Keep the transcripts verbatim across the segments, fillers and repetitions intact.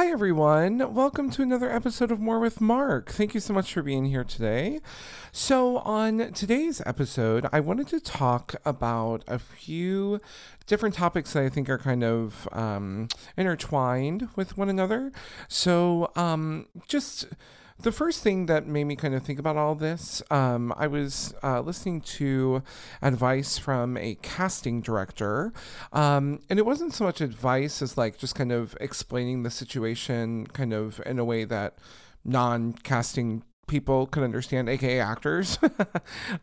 Hi, everyone. Welcome to another episode of More with Mark. Thank you so much for being here today. So on today's episode, I wanted to talk about a few different topics that I think are kind of um, intertwined with one another. So um, just... The first thing that made me kind of think about all this, um, I was uh, listening to advice from a casting director, um, and it wasn't so much advice as like just kind of explaining the situation kind of in a way that non-casting people could understand, aka actors,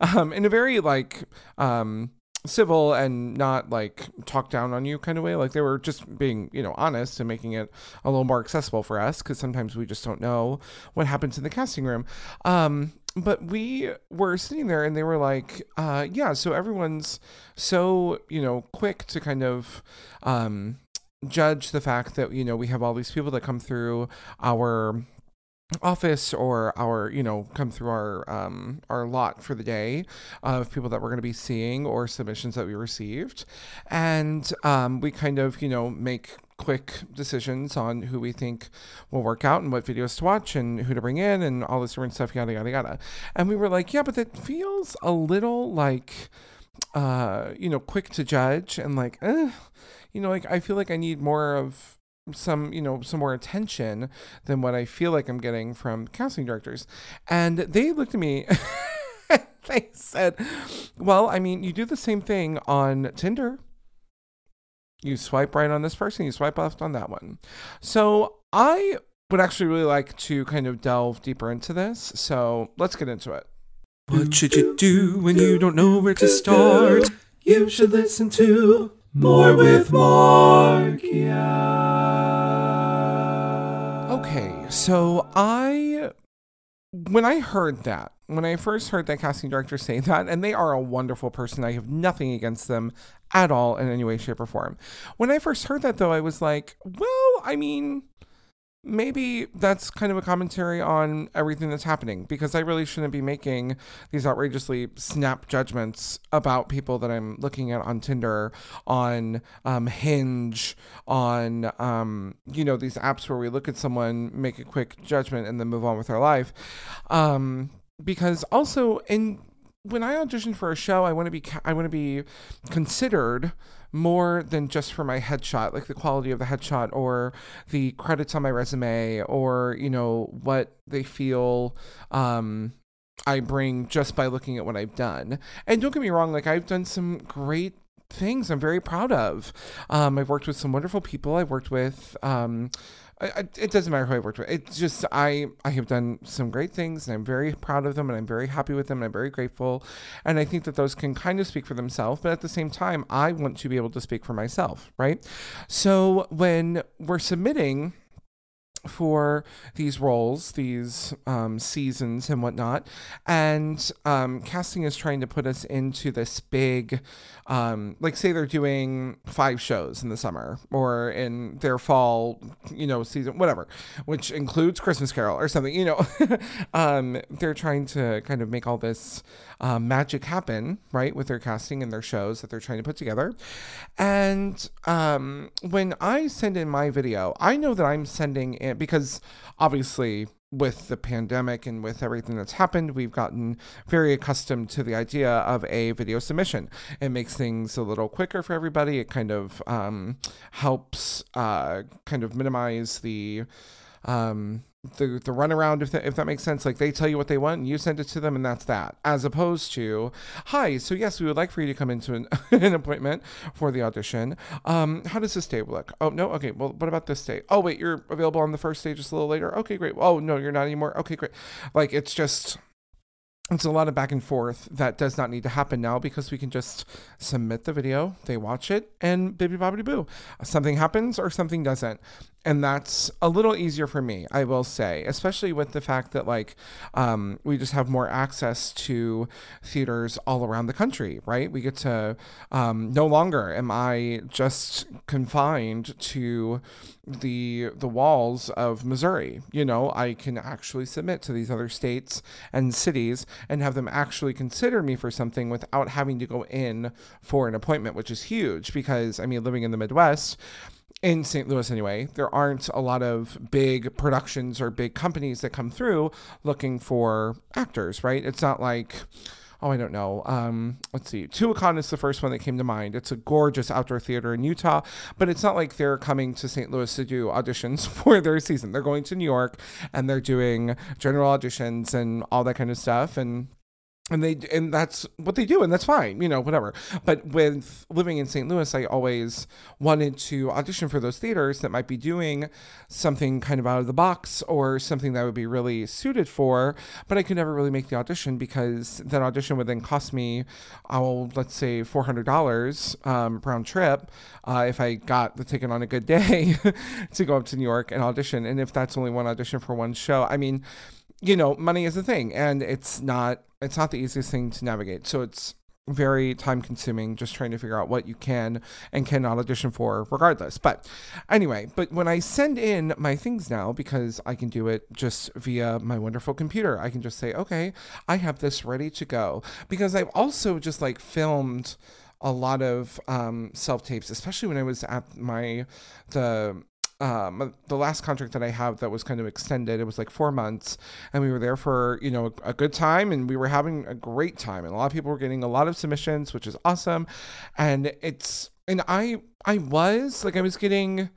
um, in a very like... Um, civil and not like talk down on you kind of way. Like they were just being, you know, honest and making it a little more accessible for us because sometimes we just don't know what happens in the casting room. Um, but we were sitting there and they were like, uh, yeah, so everyone's so, you know, quick to kind of, um, judge the fact that, you know, we have all these people that come through our office or our, you know, come through our um our lot for the day of people that we're going to be seeing or submissions that we received, and um we kind of, you know, make quick decisions on who we think will work out and what videos to watch and who to bring in and all this different stuff, yada yada yada. And we were like, yeah, but that feels a little like uh you know, quick to judge and like eh, you know, like I feel like I need more of some, you know, some more attention than what I feel like I'm getting from casting directors. And they looked at me and they said, well, I mean, you do the same thing on Tinder. You swipe right on this person, you swipe left on that one. So I would actually really like to kind of delve deeper into this. So let's get into it. What should you do when you don't know where to start? You should listen to More with Mark, yeah. Okay, so I, when I heard that, when I first heard that casting director say that, and they are a wonderful person, I have nothing against them at all in any way, shape, or form. When I first heard that, though, I was like, well, I mean... maybe that's kind of a commentary on everything that's happening, because I really shouldn't be making these outrageously snap judgments about people that I'm looking at on Tinder, on um, Hinge, on, um, you know, these apps where we look at someone, make a quick judgment, and then move on with our life. Um, because also, in when I audition for a show, I want to be ca- I want to be considered more than just for my headshot, like the quality of the headshot or the credits on my resume or, you know, what they feel um, I bring just by looking at what I've done. And don't get me wrong, like I've done some great things I'm very proud of. Um, I've worked with some wonderful people. I've worked with... Um, I, I, it doesn't matter who I worked with. It's just I, I have done some great things and I'm very proud of them and I'm very happy with them and I'm very grateful. And I think that those can kind of speak for themselves. But at the same time, I want to be able to speak for myself, right? So when we're submitting for these roles, these um, seasons and whatnot, and um, casting is trying to put us into this big, um, like say they're doing five shows in the summer or in their fall, you know, season, whatever, which includes Christmas Carol or something, you know, um, they're trying to kind of make all this uh, magic happen, right, with their casting and their shows that they're trying to put together. And um, when I send in my video, I know that I'm sending in, because obviously with the pandemic and with everything that's happened, we've gotten very accustomed to the idea of a video submission. It makes things a little quicker for everybody. It kind of um, helps uh, kind of minimize the... Um, the the runaround, if that, if that makes sense. Like they tell you what they want and you send it to them and that's that, as opposed to, hi, so yes, we would like for you to come into an, an appointment for the audition. Um, how does this day look? Oh, no. Okay. Well, what about this day? Oh, wait, you're available on the first day just a little later. Okay, great. Oh, no, you're not anymore. Okay, great. Like it's just, it's a lot of back and forth that does not need to happen now because we can just submit the video, they watch it, and bibbidi bobbidi boo. Something happens or something doesn't. And that's a little easier for me, I will say, especially with the fact that like um, we just have more access to theaters all around the country, right? We get to, um, no longer am I just confined to the the walls of Missouri. You know, I can actually submit to these other states and cities and have them actually consider me for something without having to go in for an appointment, which is huge because, I mean, living in the Midwest, in Saint Louis anyway, there aren't a lot of big productions or big companies that come through looking for actors, right? It's not like... Oh, I don't know. Um, let's see. Tuacon is the first one that came to mind. It's a gorgeous outdoor theater in Utah, but it's not like they're coming to Saint Louis to do auditions for their season. They're going to New York and they're doing general auditions and all that kind of stuff. And and they and that's what they do, and that's fine, you know, whatever. But with living in Saint Louis, I always wanted to audition for those theaters that might be doing something kind of out of the box or something that would be really suited for, but I could never really make the audition because that audition would then cost me, oh, let's say four hundred dollars um, round trip uh, if I got the ticket on a good day to go up to New York and audition. And if that's only one audition for one show, I mean, you know, money is a thing, and it's not it's not the easiest thing to navigate. So it's very time consuming just trying to figure out what you can and cannot audition for regardless. But anyway, but when I send in my things now, because I can do it just via my wonderful computer, I can just say, okay, I have this ready to go, because I've also just like filmed a lot of um, self-tapes, especially when I was at my the Um, the last contract that I have that was kind of extended. It was like four months and we were there for, you know, a, a good time, and we were having a great time, and a lot of people were getting a lot of submissions, which is awesome. And it's, and I, I was like, I was getting,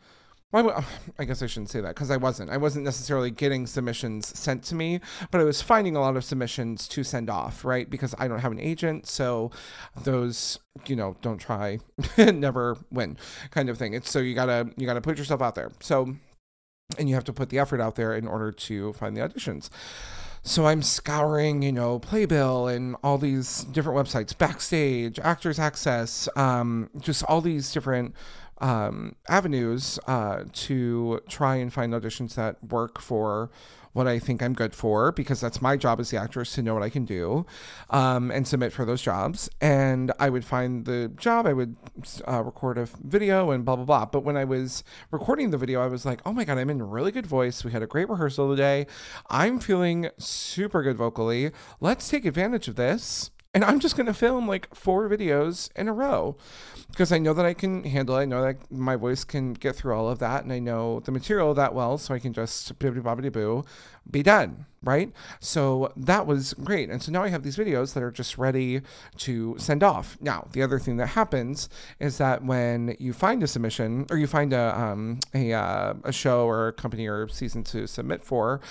well, I guess I shouldn't say that because I wasn't. I wasn't necessarily getting submissions sent to me, but I was finding a lot of submissions to send off, right? Because I don't have an agent, so those, you know, don't try, never win kind of thing. It's so you gotta you gotta put yourself out there. So, and you have to put the effort out there in order to find the auditions. So I'm scouring, you know, Playbill and all these different websites, Backstage, Actors Access, um, just all these different um, avenues uh, to try and find auditions that work for what I think I'm good for, because that's my job as the actress to know what I can do um, and submit for those jobs. And I would find the job, I would uh, record a video and blah, blah, blah. But when I was recording the video, I was like, oh my God, I'm in really good voice. We had a great rehearsal today. I'm feeling super good vocally. Let's take advantage of this. And I'm just going to film like four videos in a row because I know that I can handle it. I know that my voice can get through all of that, and I know the material that well, so I can just bibbidi-bobbidi-boo, be done, right? So that was great. And so now I have these videos that are just ready to send off. Now, the other thing that happens is that when you find a submission, or you find a um, a, uh, a show or a company or season to submit for,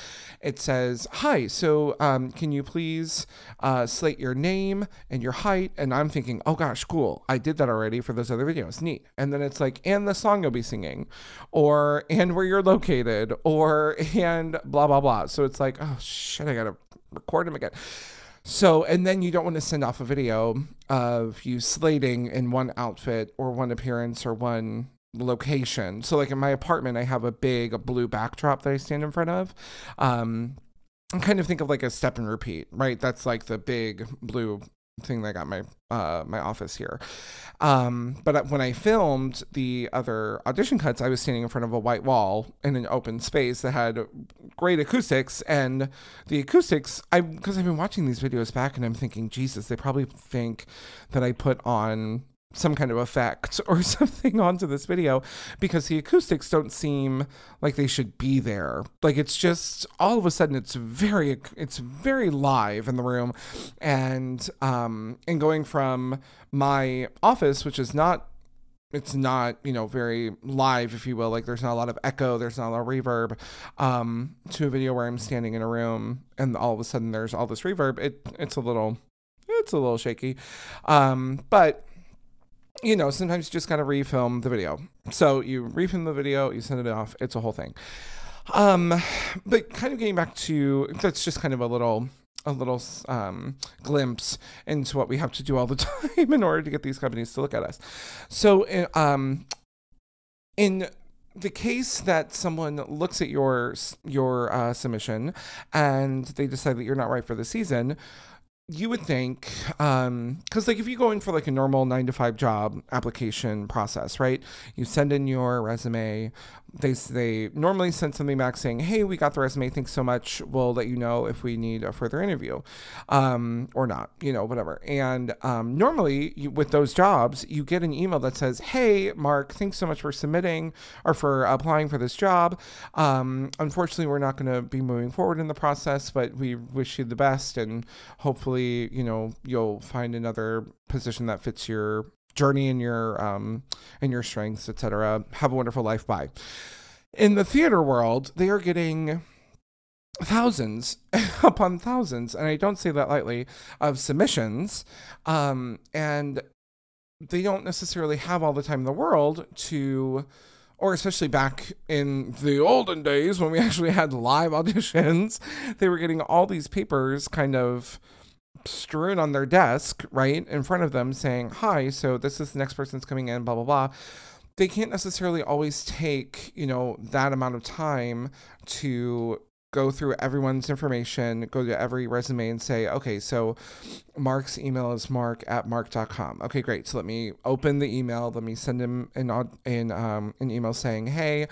it says, hi, so um, can you please uh, slate your name and your height? And I'm thinking, oh gosh, cool, I did that already for those other videos, neat. And then it's like, and the song you'll be singing, or and where you're located, or and blah blah blah. So it's like, oh shit, I gotta record them again. So, and then you don't want to send off a video of you slating in one outfit or one appearance or one location. So like in my apartment, I have a big blue backdrop that I stand in front of. um I kind of think of like a step and repeat, right? That's like the big blue thing that I got my uh, my office here. Um, but when I filmed the other audition cuts, I was standing in front of a white wall in an open space that had great acoustics. And the acoustics, I because I've been watching these videos back and I'm thinking, Jesus, they probably think that I put on some kind of effect or something onto this video, because the acoustics don't seem like they should be there. Like, it's just all of a sudden it's very it's very live in the room, and um and going from my office, which is not it's not you know very live, if you will, like there's not a lot of echo, there's not a lot of reverb, um to a video where I'm standing in a room and all of a sudden there's all this reverb. It it's a little it's a little shaky, um but you know, sometimes you just got to refilm the video. So you refilm the video, you send it off. It's a whole thing. Um, but kind of getting back to, that's just kind of a little, a little um, glimpse into what we have to do all the time in order to get these companies to look at us. So um, in the case that someone looks at your, your uh, submission and they decide that you're not right for the season, you would think, um, because like if you go in for like a normal nine to five job application process, right? You send in your resume, They they normally send something back saying, hey, we got the resume. Thanks so much. We'll let you know if we need a further interview um, or not, you know, whatever. And um, normally you, with those jobs, you get an email that says, hey, Mark, thanks so much for submitting or for applying for this job. Um, unfortunately, we're not going to be moving forward in the process, but we wish you the best. And hopefully, you know, you'll find another position that fits your journey and your um and your strengths, et cetera. Have a wonderful life. Bye. In the theater world, they are getting thousands upon thousands, and I don't say that lightly, of submissions. Um, and they don't necessarily have all the time in the world to, or especially back in the olden days when we actually had live auditions, they were getting all these papers kind of strewn on their desk right in front of them saying, hi, so this is the next person's coming in, blah blah blah. They can't necessarily always take, you know, that amount of time to go through everyone's information, go to every resume and say, okay, so Mark's email is mark at mark dot com. Okay, great. So let me open the email. Let me send him an, an, um, an email saying, hey,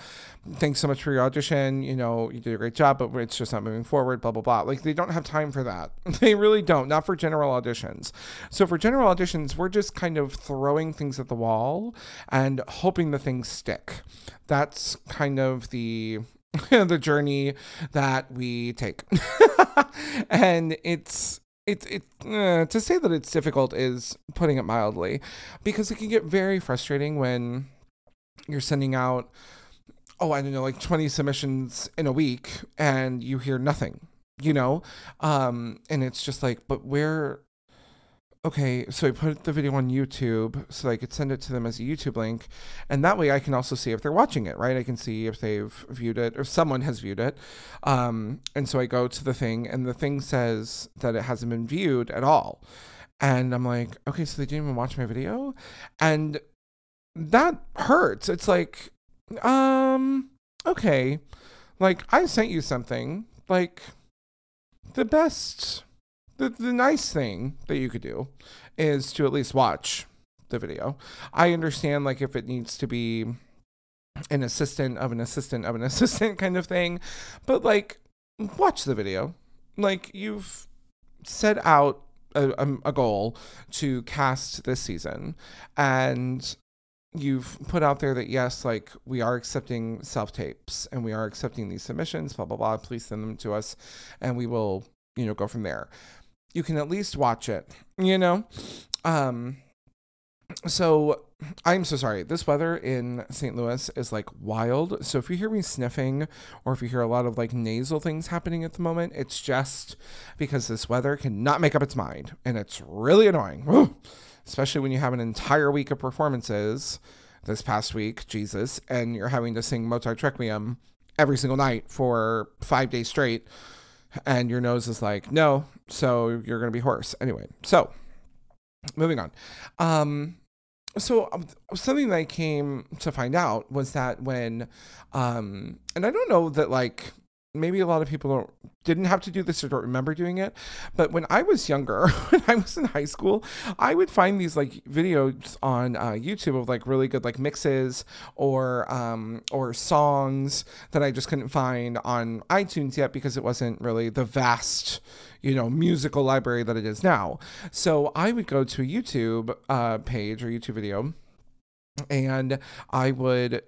thanks so much for your audition. You know, you did a great job, but it's just not moving forward, blah, blah, blah. Like, they don't have time for that. They really don't. Not for general auditions. So for general auditions, we're just kind of throwing things at the wall and hoping the things stick. That's kind of the... the journey that we take. And it's it's it, uh, to say that it's difficult is putting it mildly, because it can get very frustrating when you're sending out, oh, I don't know, like twenty submissions in a week and you hear nothing, you know? Um, and it's just like, but where... Okay, so I put the video on YouTube so I could send it to them as a YouTube link. And that way I can also see if they're watching it, right? I can see if they've viewed it or someone has viewed it. Um, and so I go to the thing and the thing says that it hasn't been viewed at all. And I'm like, okay, so they didn't even watch my video? And that hurts. It's like, um, okay. Like, I sent you something. Like, the best... The, the nice thing that you could do is to at least watch the video. I understand, like, if it needs to be an assistant of an assistant of an assistant kind of thing, but, like, watch the video. Like, you've set out a, a, a goal to cast this season, and you've put out there that, yes, like, we are accepting self-tapes, and we are accepting these submissions, blah, blah, blah. Please send them to us, and we will, you know, go from there. You can at least watch it, you know? Um, so I'm so sorry. This weather in Saint Louis is like wild. So if you hear me sniffing or if you hear a lot of like nasal things happening at the moment, it's just because this weather cannot make up its mind. And it's really annoying, Woo! Especially when you have an entire week of performances this past week, Jesus, and you're having to sing Mozart's Requiem every single night for five days straight. And your nose is like, no, so you're going to be hoarse. Anyway, so moving on. Um, so something that I came to find out was that when, um, and I don't know that like, maybe a lot of people don't, didn't have to do this or don't remember doing it, but when I was younger, when I was in high school, I would find these like videos on uh, YouTube of like really good like mixes or um, or songs that I just couldn't find on iTunes yet because it wasn't really the vast, you know, musical library that it is now. So I would go to a YouTube uh, page or YouTube video, and I would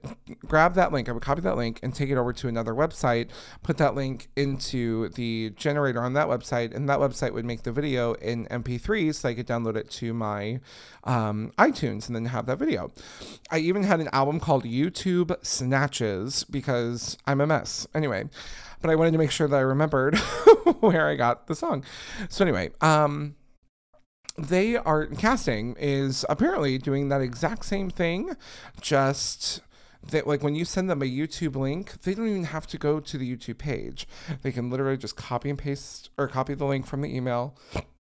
grab that link, I would copy that link and take it over to another website, put that link into the generator on that website, and that website would make the video in M P three so I could download it to my um, iTunes and then have that video. I even had an album called YouTube Snatches because I'm a mess. Anyway, but I wanted to make sure that I remembered where I got the song. So anyway, um... they are, casting is apparently doing that exact same thing, just that like when you send them a YouTube link, they don't even have to go to the YouTube page. They can literally just copy and paste or copy the link from the email,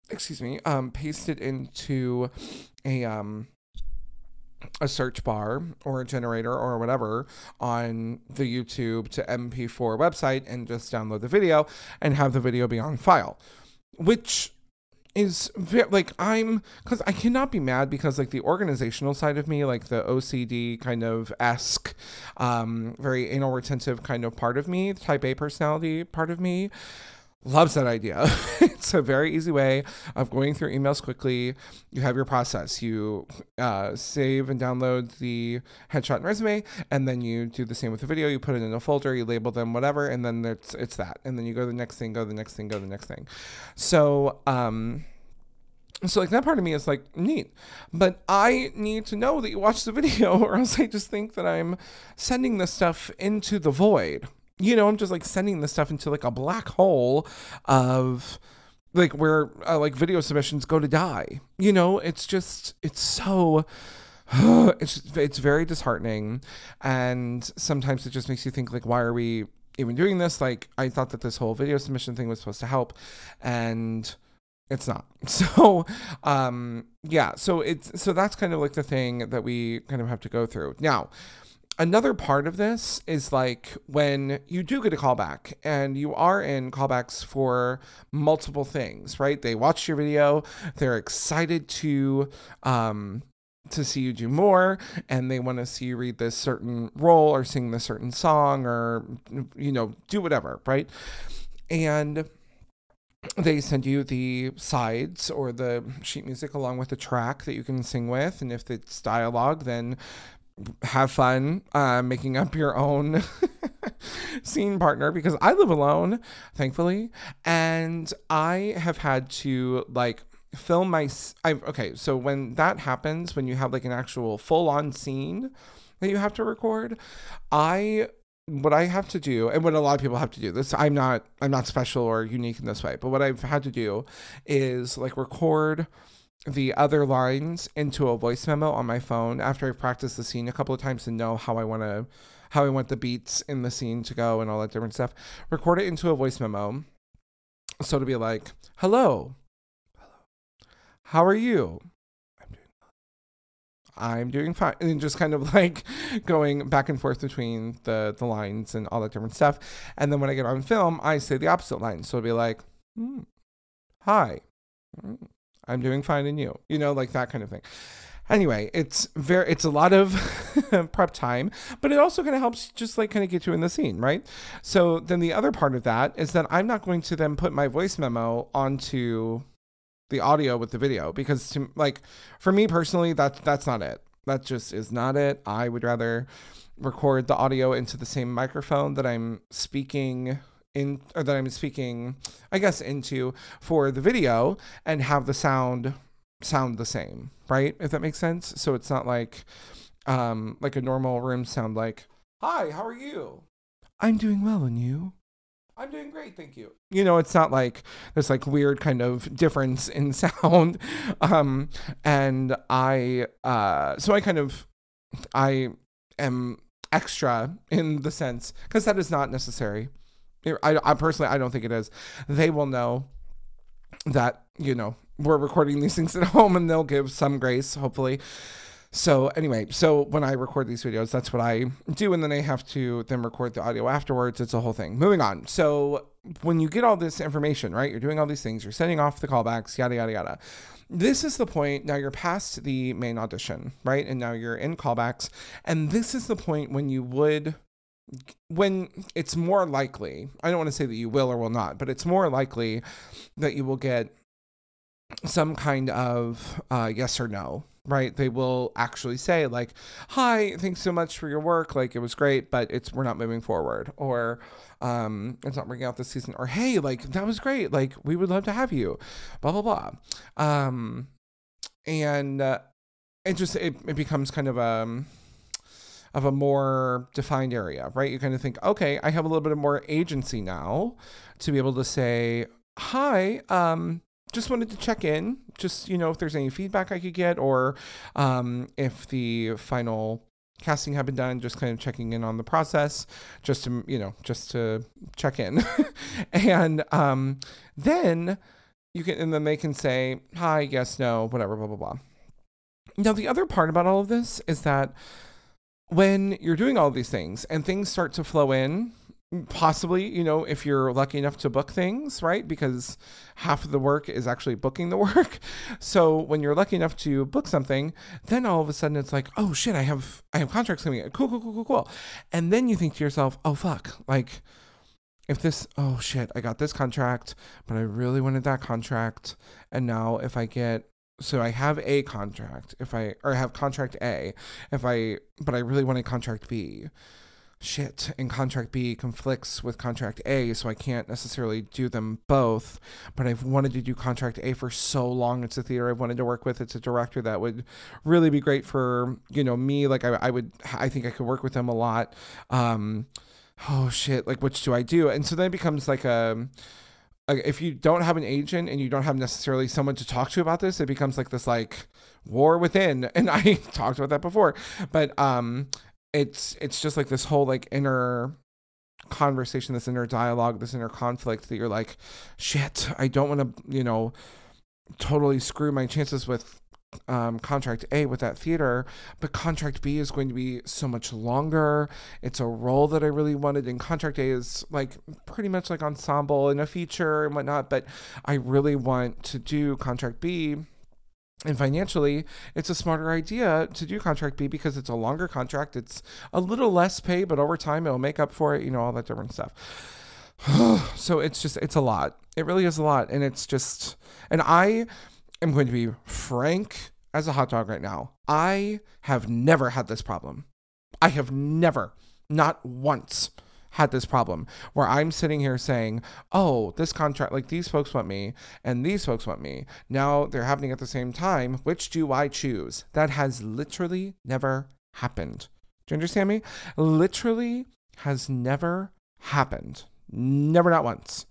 excuse me, um, paste it into a, um, a search bar or a generator or whatever on the YouTube to M P four website and just download the video and have the video be on file, which is very, like, I'm, because I cannot be mad, because like the organizational side of me, like the O C D kind of esque, um, very anal retentive kind of part of me, the type A personality part of me, loves that idea. It's a very easy way of going through emails quickly. You have your process. You uh, save and download the headshot and resume, and then you do the same with the video. You put it in a folder, you label them, whatever, and then it's, it's that. And then you go to the next thing, go to the next thing, go to the next thing. So, um, so like that part of me is like, neat. But I need to know that you watch the video, or else I just think that I'm sending this stuff into the void. You know, I'm just like sending this stuff into like a black hole of like where uh, like video submissions go to die. You know, it's just, it's so, it's, it's very disheartening. And sometimes it just makes you think like, why are we even doing this? Like, I thought that this whole video submission thing was supposed to help, and it's not. So, um, yeah, so it's, so that's kind of like the thing that we kind of have to go through now. Another part of this is like when you do get a callback, and you are in callbacks for multiple things, right? They watched your video, they're excited to um, to see you do more, and they want to see you read this certain role or sing this certain song, or, you know, do whatever, right? And they send you the sides or the sheet music along with the track that you can sing with, and if it's dialogue, then have fun uh, making up your own scene partner, because I live alone, thankfully, and I have had to like film my. I've, okay, so when that happens, when you have like an actual full-on scene that you have to record, I what I have to do, and what a lot of people have to do. This I'm not. I'm not special or unique in this way, but what I've had to do is like record the other lines into a voice memo on my phone after I've practiced the scene a couple of times and know how I want to, how I want the beats in the scene to go and all that different stuff. Record it into a voice memo. So to be like, hello, hello, how are you? I'm doing fine. I'm doing fine. And just kind of like going back and forth between the, the lines and all that different stuff. And then when I get on film, I say the opposite line. So it'll be like, hmm, hi. Mm. I'm doing fine, and you, you know, like that kind of thing. Anyway, it's very, it's a lot of prep time, but it also kind of helps just like kind of get you in the scene, right? So then the other part of that is that I'm not going to then put my voice memo onto the audio with the video, because to, like, for me personally, that's, that's not it. That just is not it. I would rather record the audio into the same microphone that I'm speaking in, or that I'm speaking, I guess, into for the video, and have the sound sound the same, right? If that makes sense. So it's not like um, like a normal room sound like, hi, how are you? I'm doing well, and you? I'm doing great, thank you. You know, it's not like there's like weird kind of difference in sound. Um, and I, uh, so I kind of, I am extra in the sense, because that is not necessary. I, I personally, I don't think it is. They will know that, you know, we're recording these things at home, and they'll give some grace, hopefully. So anyway, so when I record these videos, that's what I do. And then I have to then record the audio afterwards. It's a whole thing. Moving on. So when you get all this information, right, you're doing all these things, you're sending off the callbacks, yada, yada, yada. This is the point. Now you're past the main audition, right? And now you're in callbacks. And this is the point when you would, when it's more likely, I don't want to say that you will or will not, but it's more likely that you will get some kind of uh, yes or no, right? They will actually say like, hi, thanks so much for your work. Like, it was great, but it's, we're not moving forward, or um, it's not working out this season, or, hey, like, that was great. Like, we would love to have you, blah, blah, blah. Um, and uh, it just, it, it becomes kind of a, of a more defined area, right? You kind of think, okay, I have a little bit of more agency now to be able to say, hi, um, just wanted to check in, just, you know, if there's any feedback I could get, or um, if the final casting had been done, just kind of checking in on the process, just to, you know, just to check in. And um, then you can, and then they can say, hi, yes, no, whatever, blah, blah, blah. Now, the other part about all of this is that when you're doing all these things and things start to flow in, possibly, you know, if you're lucky enough to book things, right? Because half of the work is actually booking the work. So when you're lucky enough to book something, then all of a sudden it's like, oh shit, I have I have contracts coming in. Cool, cool, cool, cool, cool. And then you think to yourself, oh fuck, like if this, oh shit, I got this contract, but I really wanted that contract. And now if I get, so I have a contract, if I, or I have contract A, if I, but I really wanted contract B. Shit, and contract B conflicts with contract A, so I can't necessarily do them both, but I've wanted to do contract A for so long. It's a theater I've wanted to work with. It's a director that would really be great for, you know, me. Like I, I would, I think I could work with them a lot. Um, oh shit, like which do I do? And so then it becomes like a, if you don't have an agent and you don't have necessarily someone to talk to about this, it becomes like this like war within. And I talked about that before, but, um, It's it's just like this whole like inner conversation, this inner dialogue, this inner conflict that you're like, shit, I don't want to, you know, totally screw my chances with um, contract A with that theater, but contract B is going to be so much longer. It's a role that I really wanted, and contract A is like pretty much like ensemble and a feature and whatnot, but I really want to do contract B. And financially, it's a smarter idea to do contract B because it's a longer contract. It's a little less pay, but over time it'll make up for it, you know, all that different stuff. So it's just, it's a lot. It really is a lot. And it's just, and I am going to be frank as a hot dog right now. I have never had this problem. I have never, not once, had this problem where I'm sitting here saying, oh, this contract, like these folks want me and these folks want me. Now they're happening at the same time. Which do I choose? That has literally never happened. Do you understand me? Literally has never happened. Never, not once.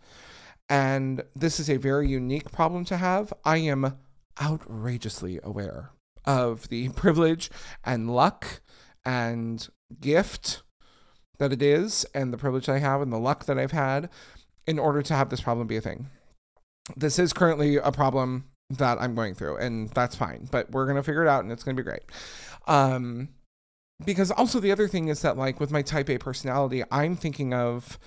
And this is a very unique problem to have. I am outrageously aware of the privilege and luck and gift that it is, and the privilege I have and the luck that I've had in order to have this problem be a thing. This is currently a problem that I'm going through, and that's fine, but we're going to figure it out and it's going to be great. Um, because also the other thing is that like with my type A personality, I'm thinking of,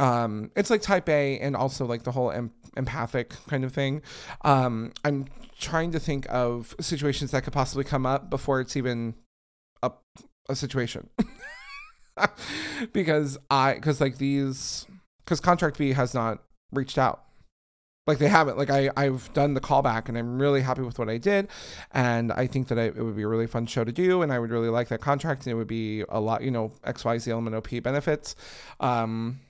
um, it's like type A and also like the whole em- empathic kind of thing. Um, I'm trying to think of situations that could possibly come up before it's even a, a situation. Because I, because like these, because contract B has not reached out. Like they haven't, like I, I've done the callback and I'm really happy with what I did. And I think that I, it would be a really fun show to do. And I would really like that contract. And it would be a lot, you know, X Y Z element O P benefits. Um,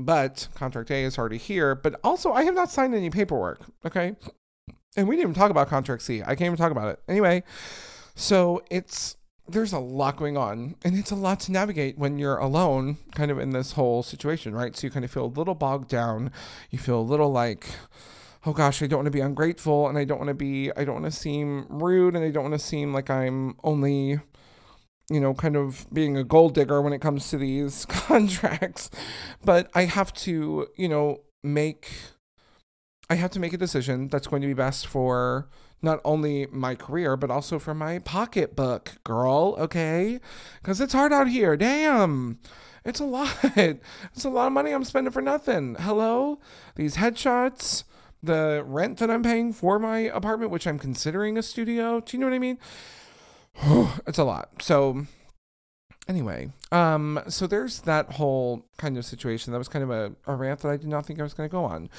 but contract A is already here. But also I have not signed any paperwork. Okay. And we didn't even talk about contract C. I can't even talk about it. Anyway, so it's, there's a lot going on, and it's a lot to navigate when you're alone kind of in this whole situation, right? So you kind of feel a little bogged down. You feel a little like, oh gosh, I don't want to be ungrateful, and I don't want to be, I don't want to seem rude, and I don't want to seem like I'm only, you know, kind of being a gold digger when it comes to these contracts. But I have to, you know, make, I have to make a decision that's going to be best for not only my career, but also for my pocketbook, girl, okay? Because it's hard out here. Damn. It's a lot. It's a lot of money I'm spending for nothing. Hello? These headshots, the rent that I'm paying for my apartment, which I'm considering a studio. Do you know what I mean? It's a lot. So anyway, um, so there's that whole kind of situation. That was kind of a, a rant that I did not think I was going to go on.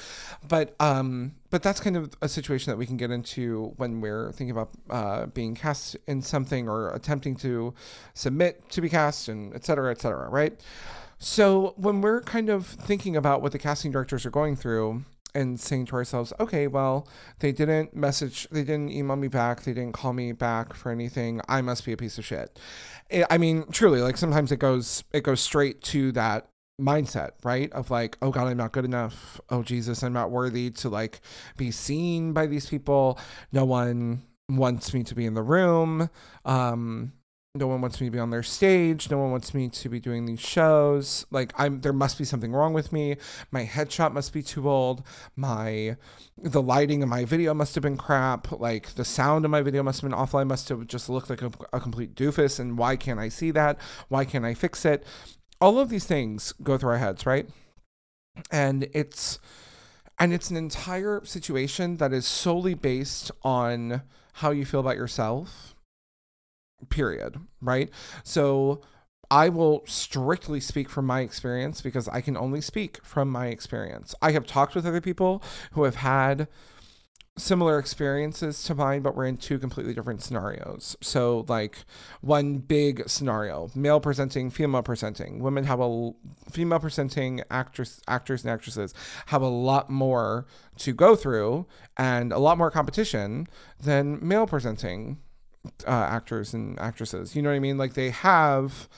But um, but that's kind of a situation that we can get into when we're thinking about uh, being cast in something or attempting to submit to be cast and et cetera, et cetera, right? So when we're kind of thinking about what the casting directors are going through and saying to ourselves, okay, well, they didn't message, they didn't email me back, they didn't call me back for anything, I must be a piece of shit. I mean, truly, like sometimes it goes, it goes straight to that mindset, right? Of like, oh God, I'm not good enough. Oh Jesus, I'm not worthy to like be seen by these people. No one wants me to be in the room. Um, no one wants me to be on their stage. No one wants me to be doing these shows. Like I'm, there must be something wrong with me. My headshot must be too old. My, the lighting of my video must have been crap. Like the sound of my video must have been awful. I must have just looked like a, a complete doofus. And why can't I see that? Why can't I fix it? all of these things go through our heads, right? And it's and it's an entire situation that is solely based on how you feel about yourself, period, right? So I will strictly speak from my experience because I can only speak from my experience. I have talked with other people who have had similar experiences to mine, but we're in two completely different scenarios. So, like, one big scenario, male presenting, female presenting. Women have a female presenting actress, actors and actresses have a lot more to go through and a lot more competition than male presenting uh, actors and actresses. You know what I mean? Like, they have...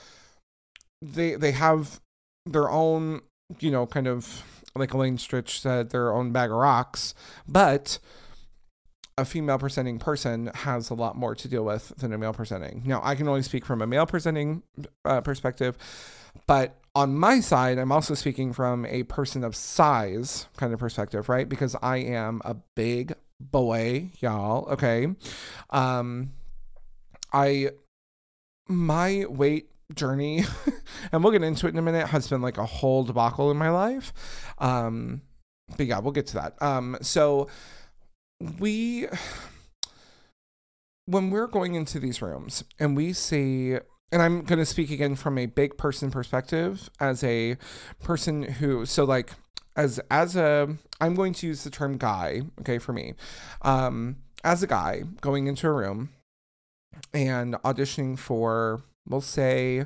They they have their own, you know, kind of, like Elaine Stritch said, their own bag of rocks, but a female presenting person has a lot more to deal with than a male presenting. Now, I can only speak from a male presenting uh, perspective, but on my side, I'm also speaking from a person of size kind of perspective, right? Because I am a big boy, y'all, okay? Um, I, my weight journey and we'll get into it in a minute has been like a whole debacle in my life, um but yeah, we'll get to that. Um so we when we're going into these rooms and we see, and I'm going to speak again from a big person perspective as a person who, so like as as a I'm going to use the term guy, okay, for me, um as a guy going into a room and auditioning for, we'll say,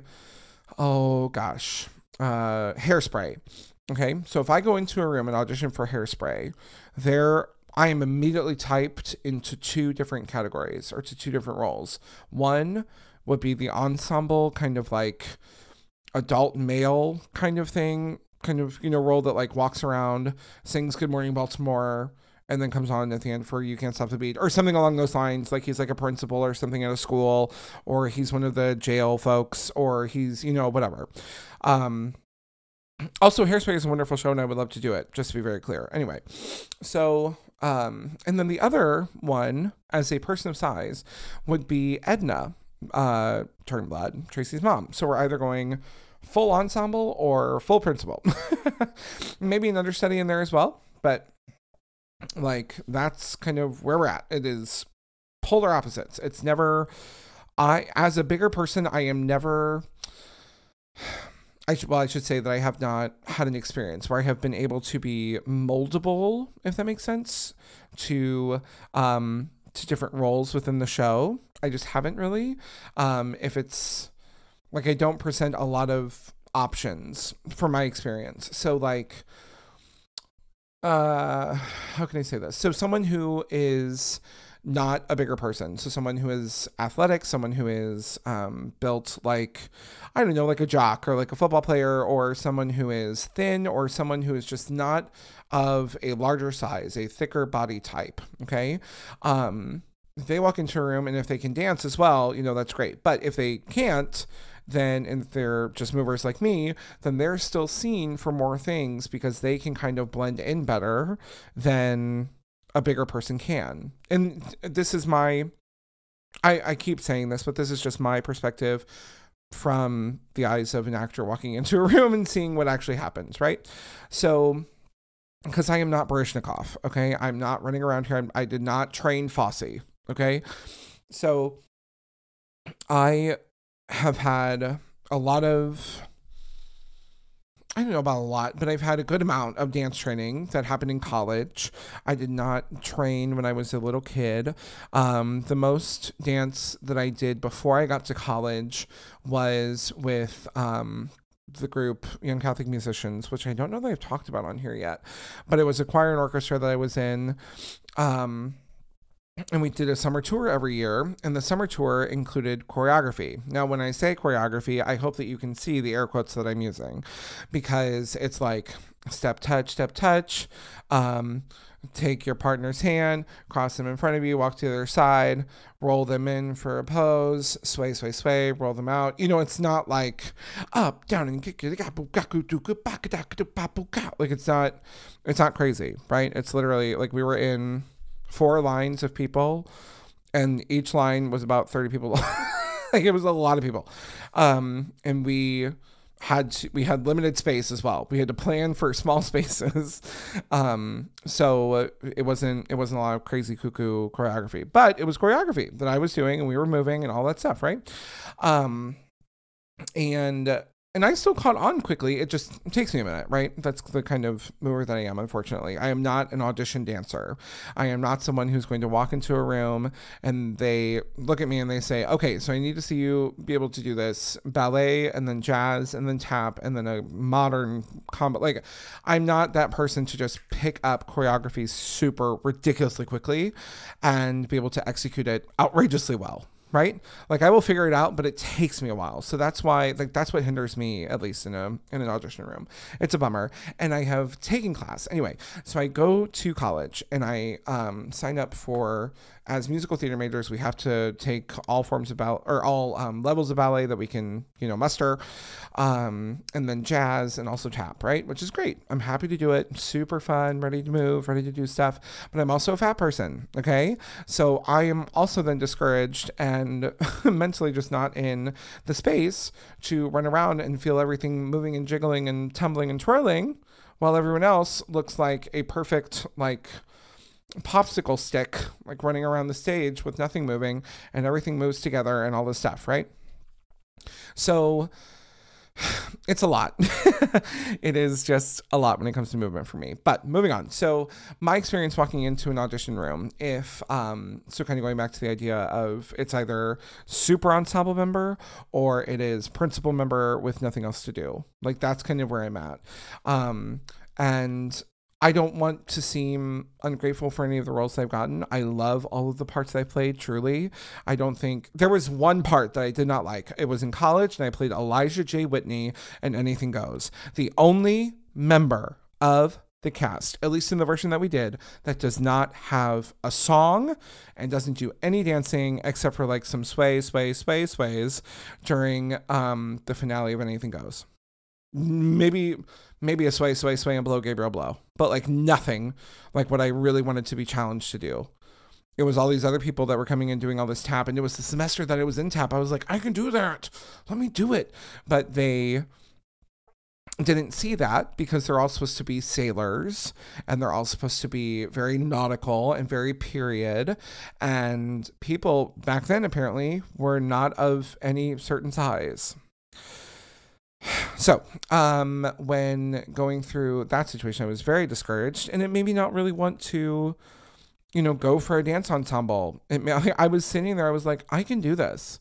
oh gosh, uh, Hairspray. Okay, so if I go into a room and audition for Hairspray, there I am immediately typed into two different categories or to two different roles. One would be the ensemble kind of like adult male kind of thing, kind of, you know, role that like walks around, sings Good Morning Baltimore, and then comes on at the end for You Can't Stop the Beat or something along those lines. Like he's like a principal or something at a school, or he's one of the jail folks, or he's, you know, whatever. Um, also, Hairspray is a wonderful show and I would love to do it, just to be very clear. Anyway, so, um, and then the other one as a person of size would be Edna uh, Turnblad, Tracy's mom. So we're either going full ensemble or full principal. Maybe an understudy in there as well, but like that's kind of where we're at. It is polar opposites. It's never, I, as a bigger person, I am never, I should, well, I should say that I have not had an experience where I have been able to be moldable, if that makes sense, to, um, to different roles within the show. I just haven't really. Um, if it's like, I don't present a lot of options from my experience. So like, Uh, how can I say this? So someone who is not a bigger person, so someone who is athletic, someone who is um, built like, I don't know, like a jock or like a football player, or someone who is thin, or someone who is just not of a larger size, a thicker body type, okay? Um, they walk into a room, and if they can dance as well, you know, that's great. But if they can't, then, and if they're just movers like me, then they're still seen for more things because they can kind of blend in better than a bigger person can. And this is my, I, I keep saying this, but this is just my perspective from the eyes of an actor walking into a room and seeing what actually happens, right? So, because I am not Baryshnikov, okay? I'm not running around here. I'm, I did not train Fosse, okay? So, I have had a lot of, I don't know about a lot, but I've had a good amount of dance training that happened in college. I did not train when I was a little kid. Um, the most dance that I did before I got to college was with um, the group Young Catholic Musicians, which I don't know that I've talked about on here yet, but it was a choir and orchestra that I was in. Um, And we did a summer tour every year, and the summer tour included choreography. Now, when I say choreography, I hope that you can see the air quotes that I'm using, because it's like step, touch, step, touch, um, take your partner's hand, cross them in front of you, walk to the other side, roll them in for a pose, sway, sway, sway, roll them out. You know, it's not like up, down, and kick it. Like it's not, it's not crazy, right? It's literally like we were in four lines of people, and each line was about thirty people. Like it was a lot of people. Um, and we had to, we had limited space as well. We had to plan for small spaces. um, so it wasn't it wasn't a lot of crazy cuckoo choreography, but it was choreography that I was doing, and we were moving and all that stuff, right? Um, and and I still caught on quickly. It just takes me a minute, right? That's the kind of mover that I am, unfortunately. I am not an audition dancer. I am not someone who's going to walk into a room and they look at me and they say, okay, so I need to see you be able to do this ballet and then jazz and then tap and then a modern combo. Like, I'm not that person to just pick up choreography super ridiculously quickly and be able to execute it outrageously well. Right? Like, I will figure it out, but it takes me a while. So that's why, like, that's what hinders me, at least in a in an audition room. It's a bummer. And I have taken class. Anyway, so I go to college and I um, sign up for, as musical theater majors, we have to take all forms of ballet, or all um, levels of ballet that we can, you know, muster. Um, and then jazz and also tap, right? Which is great. I'm happy to do it. Super fun, ready to move, ready to do stuff. But I'm also a fat person, okay? So I am also then discouraged and And mentally just not in the space to run around and feel everything moving and jiggling and tumbling and twirling while everyone else looks like a perfect, like, popsicle stick, like, running around the stage with nothing moving and everything moves together and all this stuff, right? So it's a lot. It is just a lot when it comes to movement for me. But moving on. So my experience walking into an audition room, if, um, so kind of going back to the idea of it's either super ensemble member or it is principal member with nothing else to do. Like, that's kind of where I'm at. Um, and I don't want to seem ungrateful for any of the roles that I've gotten. I love all of the parts that I played, truly. I don't think... There was one part that I did not like. It was in college, and I played Elijah J. Whitney in Anything Goes. The only member of the cast, at least in the version that we did, that does not have a song and doesn't do any dancing except for, like, some sway, sway, sway, sways during um, the finale of Anything Goes. Maybe... Maybe a sway, sway, sway, and blow, Gabriel, blow. But, like, nothing like what I really wanted to be challenged to do. It was all these other people that were coming in doing all this tap. And it was the semester that I was in tap. I was like, I can do that. Let me do it. But they didn't see that because they're all supposed to be sailors. And they're all supposed to be very nautical and very period. And people back then, apparently, were not of any certain size. So, um, when going through that situation, I was very discouraged, and it made me not really want to, you know, go for a dance ensemble. It made, I was sitting there, I was like, I can do this.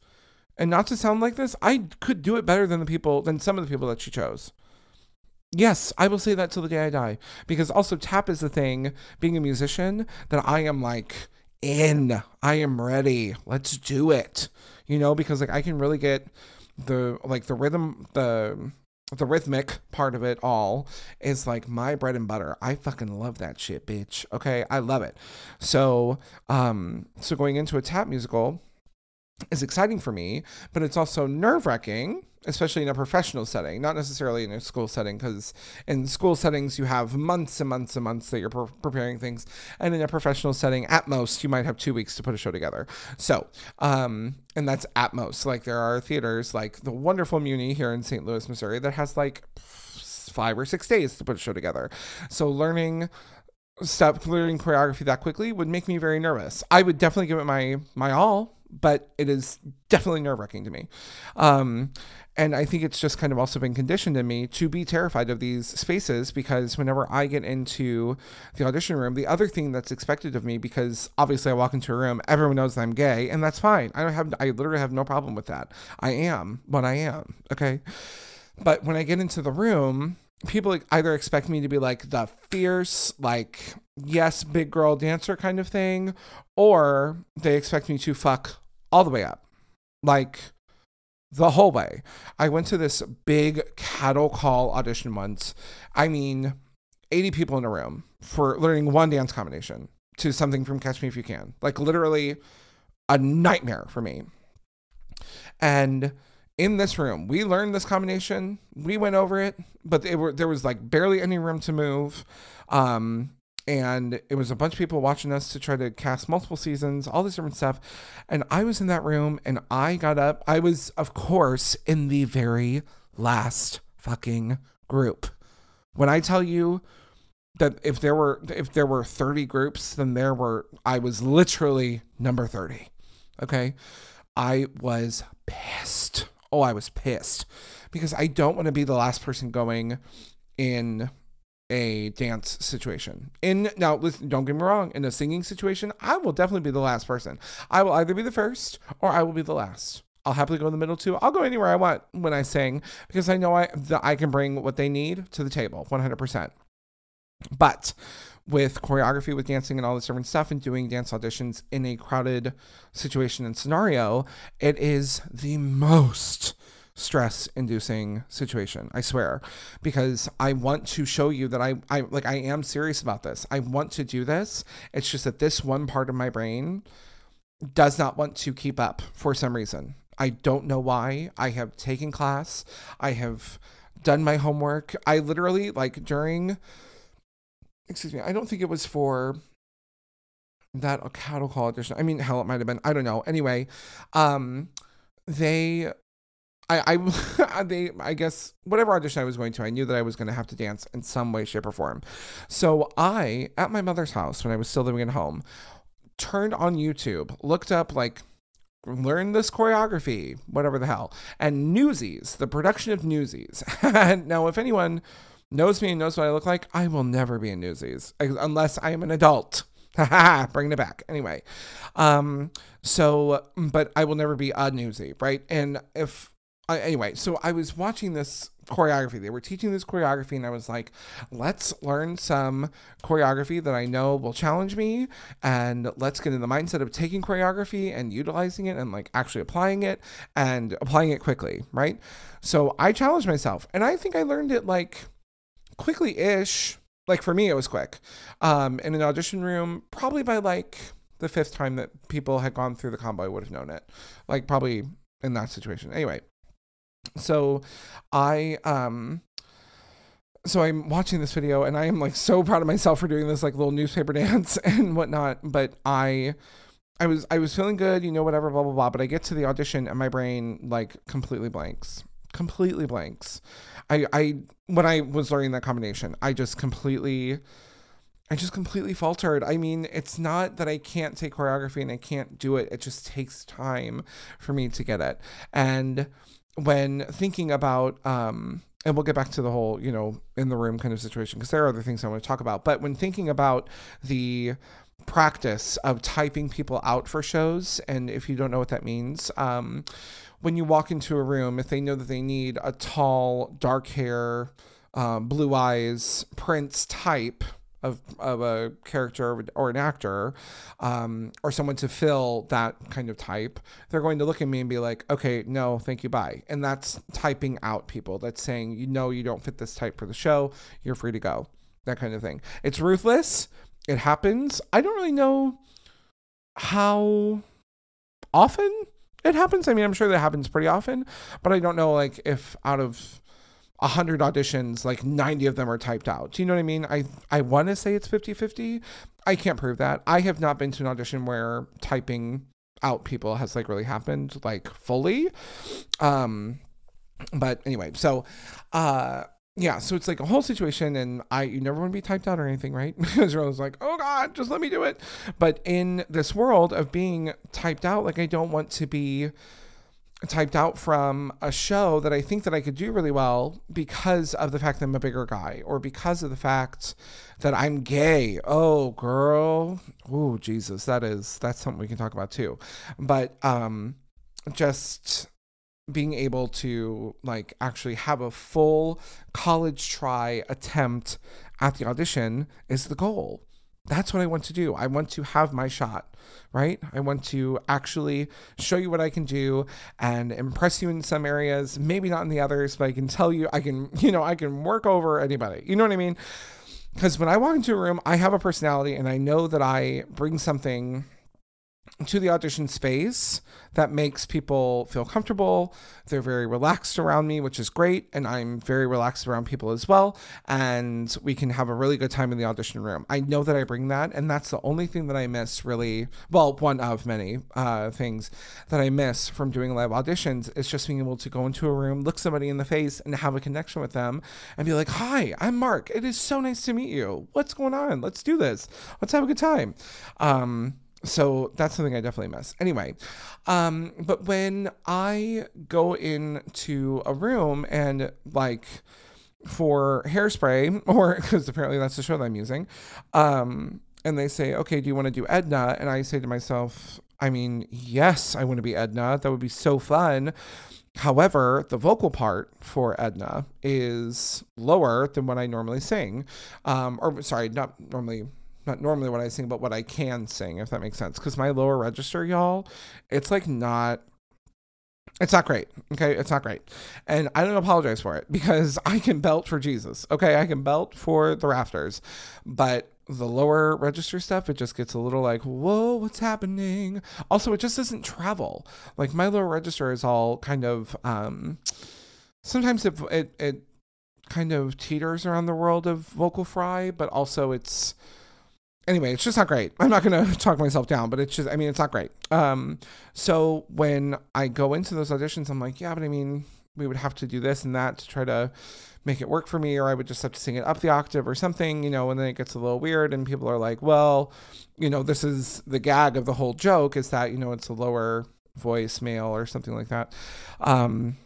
And not to sound like this, I could do it better than the people, than some of the people that she chose. Yes, I will say that till the day I die. Because also tap is the thing, being a musician, that I am like, in, I am ready, let's do it. You know, because, like, I can really get... The like the rhythm, the the rhythmic part of it all is, like, my bread and butter. I fucking love that shit, bitch. Okay, I love it. So, um, so going into a tap musical is exciting for me, but it's also nerve-wracking, especially in a professional setting, not necessarily in a school setting, because in school settings you have months and months and months that you're pre- preparing things, and in a professional setting, at most, you might have two weeks to put a show together. So, um. And that's at most. Like, there are theaters like the wonderful Muni here in Saint Louis, Missouri, that has like five or six days to put a show together. So learning stuff, learning choreography that quickly would make me very nervous. I would definitely give it my my all, but it is definitely nerve-wracking to me. Um, and I think it's just kind of also been conditioned in me to be terrified of these spaces, because whenever I get into the audition room, the other thing that's expected of me, because obviously I walk into a room, everyone knows that I'm gay, and that's fine. I don't have, I literally have no problem with that. I am what I am, okay? But when I get into the room, people either expect me to be like the fierce, like, yes, big girl dancer kind of thing, or they expect me to fuck all the way up, like the whole way. I went to this big cattle call audition once. I mean, eighty people in a room for learning one dance combination to something from Catch Me If You Can. Like, literally a nightmare for me. And in this room, we learned this combination. We went over it, but it were, there was like barely any room to move. Um, and it was a bunch of people watching us to try to cast multiple seasons, all this different stuff. And I was in that room and I got up. I was, of course, in the very last fucking group. When I tell you that if there were if there were thirty groups, then there were I was literally number thirty. Okay? I was pissed. Oh, I was pissed. Because I don't want to be the last person going in a dance situation. In now, listen, don't get me wrong, in a singing situation, I will definitely be the last person. I will either be the first or I will be the last. I'll happily go in the middle too. I'll go anywhere I want when I sing because I know I that I can bring what they need to the table, one hundred percent. But with choreography, with dancing and all this different stuff and doing dance auditions in a crowded situation and scenario, it is the most stress-inducing situation, I swear, because I want to show you that I, I, like, I am serious about this. I want to do this. It's just that this one part of my brain does not want to keep up for some reason. I don't know why. I have taken class. I have done my homework. I literally, like, during... Excuse me, I don't think it was for that cattle call audition. I mean, hell, it might have been. I don't know. Anyway, um, they, I, I, they, I guess, whatever audition I was going to, I knew that I was going to have to dance in some way, shape, or form. So I, at my mother's house, when I was still living at home, turned on YouTube, looked up, like, learn this choreography, whatever the hell, and Newsies, the production of Newsies. Now, if anyone knows me and knows what I look like, I will never be in Newsies unless I am an adult. Bringing it back. Anyway, um, so, but I will never be a Newsie, right? And if, I, anyway, so I was watching this choreography. They were teaching this choreography, and I was like, let's learn some choreography that I know will challenge me, and let's get in the mindset of taking choreography and utilizing it and, like, actually applying it and applying it quickly, right? So I challenged myself, and I think I learned it, like, quickly-ish. Like, for me, it was quick. Um, in an audition room, probably by, like, the fifth time that people had gone through the combo, I would have known it. Like, probably in that situation. Anyway, so I, um, so I'm watching this video, and I am, like, so proud of myself for doing this, like, little newspaper dance and whatnot, but I... I was, I was feeling good, you know, whatever, blah, blah, blah, but I get to the audition, and my brain, like, completely blanks. completely blanks. I, I, when I was learning that combination, I just completely, I just completely faltered. I mean, it's not that I can't take choreography and I can't do it. It just takes time for me to get it. And when thinking about, um, and we'll get back to the whole, you know, in the room kind of situation, because there are other things I want to talk about, but when thinking about the practice of typing people out for shows, and if you don't know what that means, um, when you walk into a room, if they know that they need a tall, dark hair, uh, blue eyes, Prince type of of a character or an actor, um, or someone to fill that kind of type, they're going to look at me and be like, okay, no, thank you, bye. And that's typing out people. That's saying, you know, you don't fit this type for the show. You're free to go. That kind of thing. It's ruthless. It happens. I don't really know how often it happens. I mean, I'm sure that happens pretty often, but I don't know, like, if out of one hundred auditions, like, ninety of them are typed out. Do you know what I mean? I I want to say it's fifty-fifty. I can't prove that. I have not been to an audition where typing out people has, like, really happened, like, fully. Um, but anyway, so... uh. Yeah, so it's like a whole situation, and I you never want to be typed out or anything, right? Israel's like, oh, God, just let me do it. But in this world of being typed out, like, I don't want to be typed out from a show that I think that I could do really well because of the fact that I'm a bigger guy, or because of the fact that I'm gay. Oh, girl. Oh, Jesus, that is, that's something we can talk about, too. But um, just... being able to, like, actually have a full college try attempt at the audition is the goal. That's what I want to do. I want to have my shot, right? I want to actually show you what I can do and impress you in some areas, maybe not in the others, but I can tell you, I can, you know, I can work over anybody. You know what I mean? Because when I walk into a room, I have a personality, and I know that I bring something to the audition space that makes people feel comfortable. They're very relaxed around me, which is great. And I'm very relaxed around people as well. And we can have a really good time in the audition room. I know that I bring that. And that's the only thing that I miss really. Well, one of many uh, things that I miss from doing live auditions is just being able to go into a room, look somebody in the face and have a connection with them and be like, hi, I'm Mark. It is so nice to meet you. What's going on? Let's do this. Let's have a good time. Um, So that's something I definitely miss. Anyway, um, but when I go into a room and like for Hairspray, or because apparently that's the show that I'm using, um, and they say, okay, do you want to do Edna? And I say to myself, I mean, yes, I want to be Edna. That would be so fun. However, the vocal part for Edna is lower than what I normally sing. Um, or sorry, not normally Not normally what I sing, but what I can sing, if that makes sense. Because my lower register, y'all, it's like not, it's not great. Okay, it's not great. And I don't apologize for it because I can belt for Jesus. Okay, I can belt for the rafters. But the lower register stuff, it just gets a little like, whoa, what's happening? Also, it just doesn't travel. Like my lower register is all kind of, um, sometimes it, it, it kind of teeters around the world of vocal fry, but also it's, anyway, it's just not great. I'm not going to talk myself down, but it's just, I mean, it's not great. Um, so when I go into those auditions, I'm like, yeah, but I mean, we would have to do this and that to try to make it work for me, or I would just have to sing it up the octave or something, you know, and then it gets a little weird and people are like, well, you know, this is the gag of the whole joke is that, you know, it's a lower voice male or something like that. Um,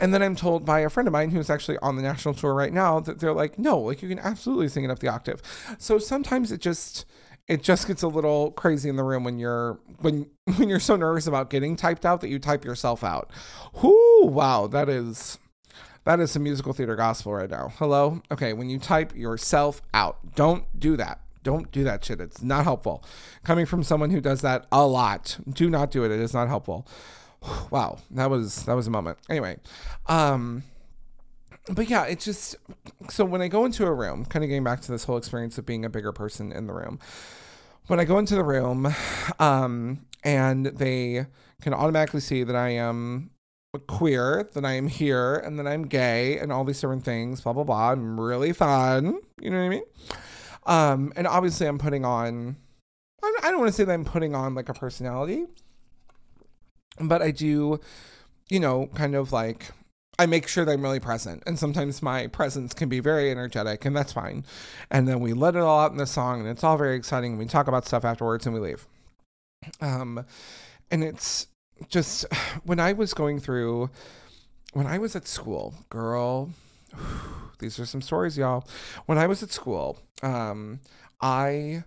And then I'm told by a friend of mine who's actually on the national tour right now that they're like, no, like you can absolutely sing it up the octave. So sometimes it just, it just gets a little crazy in the room when you're, when, when you're so nervous about getting typed out that you type yourself out. Whoo, wow. That is, that is some musical theater gospel right now. Hello. Okay. When you type yourself out, don't do that. Don't do that shit. It's not helpful. Coming from someone who does that a lot, do not do it. It is not helpful. Wow, that was that was a moment. Anyway, um, but yeah, it's just, so when I go into a room, kind of getting back to this whole experience of being a bigger person in the room, when I go into the room um, and they can automatically see that I am queer, that I am here, and that I'm gay, and all these different things, blah, blah, blah, I'm really fun, you know what I mean? Um, and obviously I'm putting on, I don't want to say that I'm putting on like a personality, but I do, you know, kind of like, I make sure that I'm really present. And sometimes my presence can be very energetic, and that's fine. And then we let it all out in the song, and it's all very exciting. We talk about stuff afterwards, and we leave. Um, and it's just, when I was going through, when I was at school, girl, these are some stories, y'all. When I was at school, um, I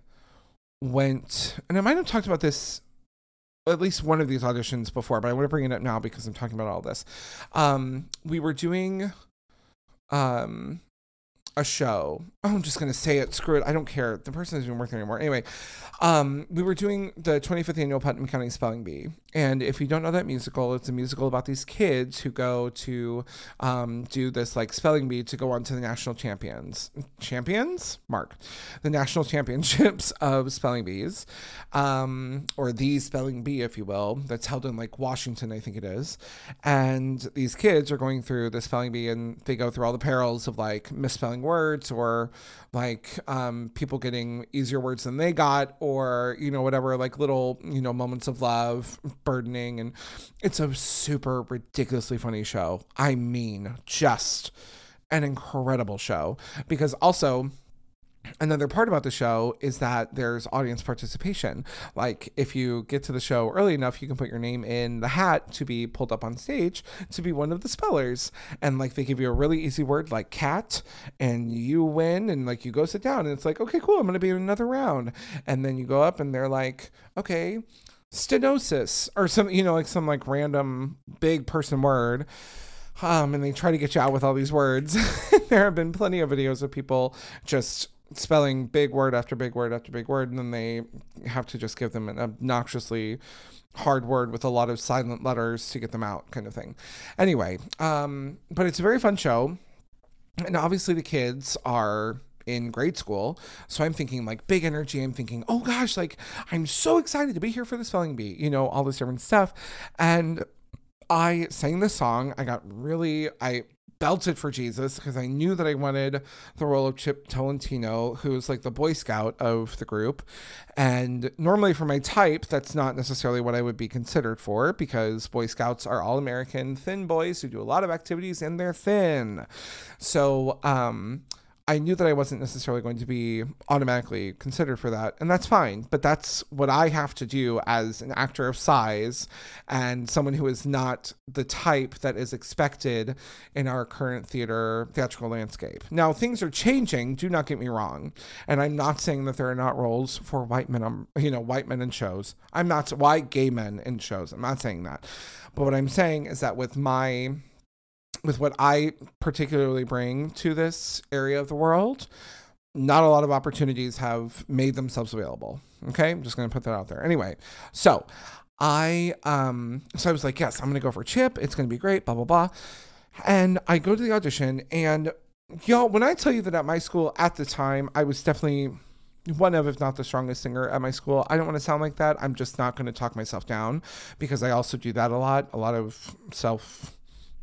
went, and I might have talked about this at least one of these auditions before, but I want to bring it up now because I'm talking about all this. Um, we were doing um, a show. Oh, I'm just going to say it. Screw it. I don't care. The person isn't even working anymore. Anyway, um, we were doing the twenty-fifth Annual Putnam County Spelling Bee. And if you don't know that musical, it's a musical about these kids who go to um, do this like spelling bee to go on to the national champions. Champions? Mark. The national championships of spelling bees. Um, or the spelling bee, if you will. That's held in like Washington, I think it is. And these kids are going through the spelling bee and they go through all the perils of like misspelling words, or like um, people getting easier words than they got, or, you know, whatever, like little, you know, moments of love burdening. And it's a super ridiculously funny show. I mean, just an incredible show, because also another part about the show is that there's audience participation. Like if you get to the show early enough, you can put your name in the hat to be pulled up on stage to be one of the spellers. And like they give you a really easy word like cat, and you win, and like you go sit down and it's like, okay, cool, I'm going to be in another round. And then you go up and they're like, okay, stenosis or some, you know, like some like random big person word. Um, and they try to get you out with all these words. There have been plenty of videos of people just spelling big word after big word after big word, and then they have to just give them an obnoxiously hard word with a lot of silent letters to get them out, kind of thing. Anyway, um, but it's a very fun show, and obviously the kids are in grade school. So I'm thinking like big energy. I'm thinking, oh gosh, like I'm so excited to be here for the spelling bee, you know, all this different stuff. And I sang the song. I got really, I belted for Jesus because I knew that I wanted the role of Chip Tolentino, who's like the Boy Scout of the group. And normally for my type, that's not necessarily what I would be considered for, because Boy Scouts are all American thin boys who do a lot of activities and they're thin. So um, I knew that I wasn't necessarily going to be automatically considered for that. And that's fine. But that's what I have to do as an actor of size and someone who is not the type that is expected in our current theater, theatrical landscape. Now, things are changing. Do not get me wrong. And I'm not saying that there are not roles for white men, you know, white men in shows. I'm not, white gay men in shows. I'm not saying that. But what I'm saying is that with my... with what I particularly bring to this area of the world, not a lot of opportunities have made themselves available. Okay, I'm just going to put that out there. Anyway, so I, um, so I was like, yes, I'm going to go for Chip. It's going to be great, blah, blah, blah. And I go to the audition, and y'all, when I tell you that at my school at the time, I was definitely one of, if not the strongest singer at my school. I don't want to sound like that. I'm just not going to talk myself down, because I also do that a lot, a lot of self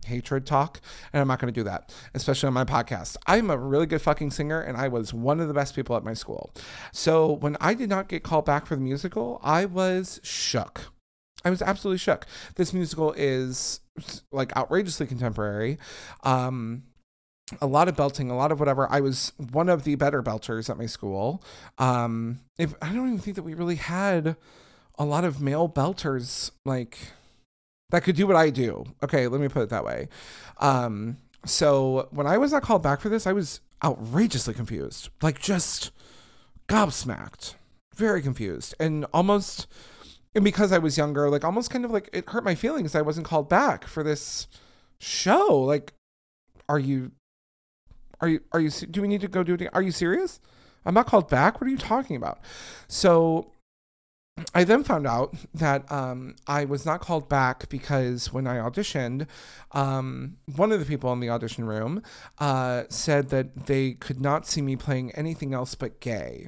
hatred talk, and I'm not going to do that, especially on my podcast. I'm a really good fucking singer, and I was one of the best people at my school. So when I did not get called back for the musical, I was shook. I was absolutely shook. This musical is like outrageously contemporary. Um, a lot of belting, a lot of whatever. I was one of the better belters at my school. Um, if I don't even think that we really had a lot of male belters, like, that could do what I do. Okay, let me put it that way. Um, so when I was not called back for this, I was outrageously confused. Like, just gobsmacked. Very confused. And almost, and because I was younger, like, almost kind of like, it hurt my feelings. I wasn't called back for this show. Like, are you, are you, are you, do we need to go do it again? Are you serious? I'm not called back? What are you talking about? So I then found out that um, I was not called back because when I auditioned, um, one of the people in the audition room uh, said that they could not see me playing anything else but gay.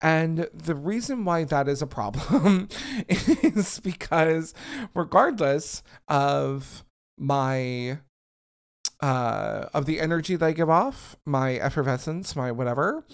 And the reason why that is a problem is because regardless of my... Uh, of the energy that I give off, my effervescence, my whatever.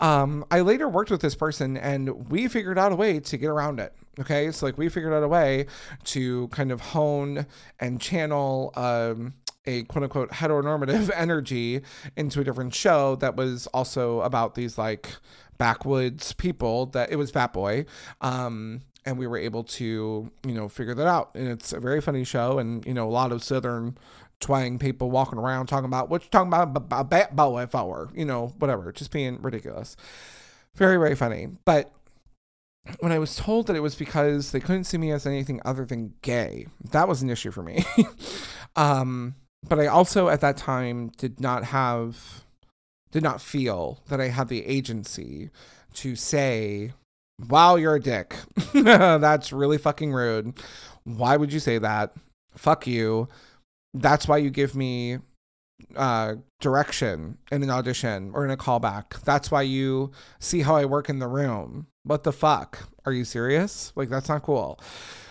Um, I later worked with this person, and we figured out a way to get around it. Okay, so like we figured out a way to kind of hone and channel um, a quote unquote heteronormative energy into a different show that was also about these like backwoods people. That it was Bat Boy. Um, And we were able to, you know, figure that out. And it's a very funny show. And, you know, a lot of Southern twang people walking around talking about what you're talking about, about Bat Boy for, you know, whatever, just being ridiculous. Very, very funny. But when I was told that it was because they couldn't see me as anything other than gay, that was an issue for me. um, but I also at that time did not have, did not feel that I had the agency to say, wow, you're a dick. That's really fucking rude. Why would you say that? Fuck you. That's why you give me uh, direction in an audition or in a callback. That's why you see how I work in the room. What the fuck? Are you serious? Like, that's not cool.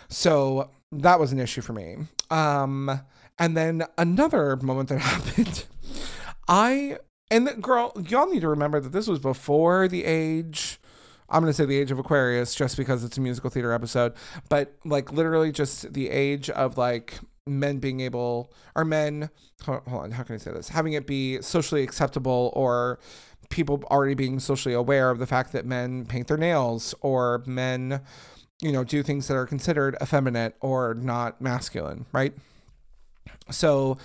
So that was an issue for me. Um, and then another moment that happened, I, and the girl, y'all need to remember that this was before the age I'm going to say the age of Aquarius just because it's a musical theater episode, but like literally just the age of like men being able, or men, hold on, how can I say this? Having it be socially acceptable, or people already being socially aware of the fact that men paint their nails, or men, you know, do things that are considered effeminate or not masculine, right? So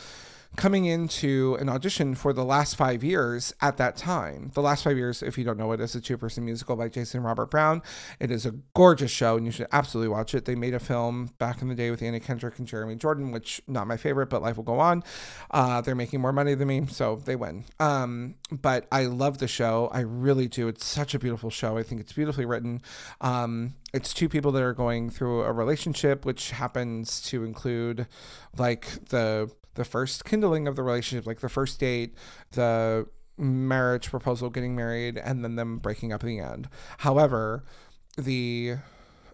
coming into an audition for The Last Five Years at that time. The Last Five Years, if you don't know it, is a two-person musical by Jason Robert Brown. It is a gorgeous show, and you should absolutely watch it. They made a film back in the day with Anna Kendrick and Jeremy Jordan, which, not my favorite, but life will go on. Uh, they're making more money than me, so they win. Um, but I love the show. I really do. It's such a beautiful show. I think it's beautifully written. Um, it's two people that are going through a relationship, which happens to include, like, the... the first kindling of the relationship, like the first date, the marriage proposal, getting married, and then them breaking up at the end. However, the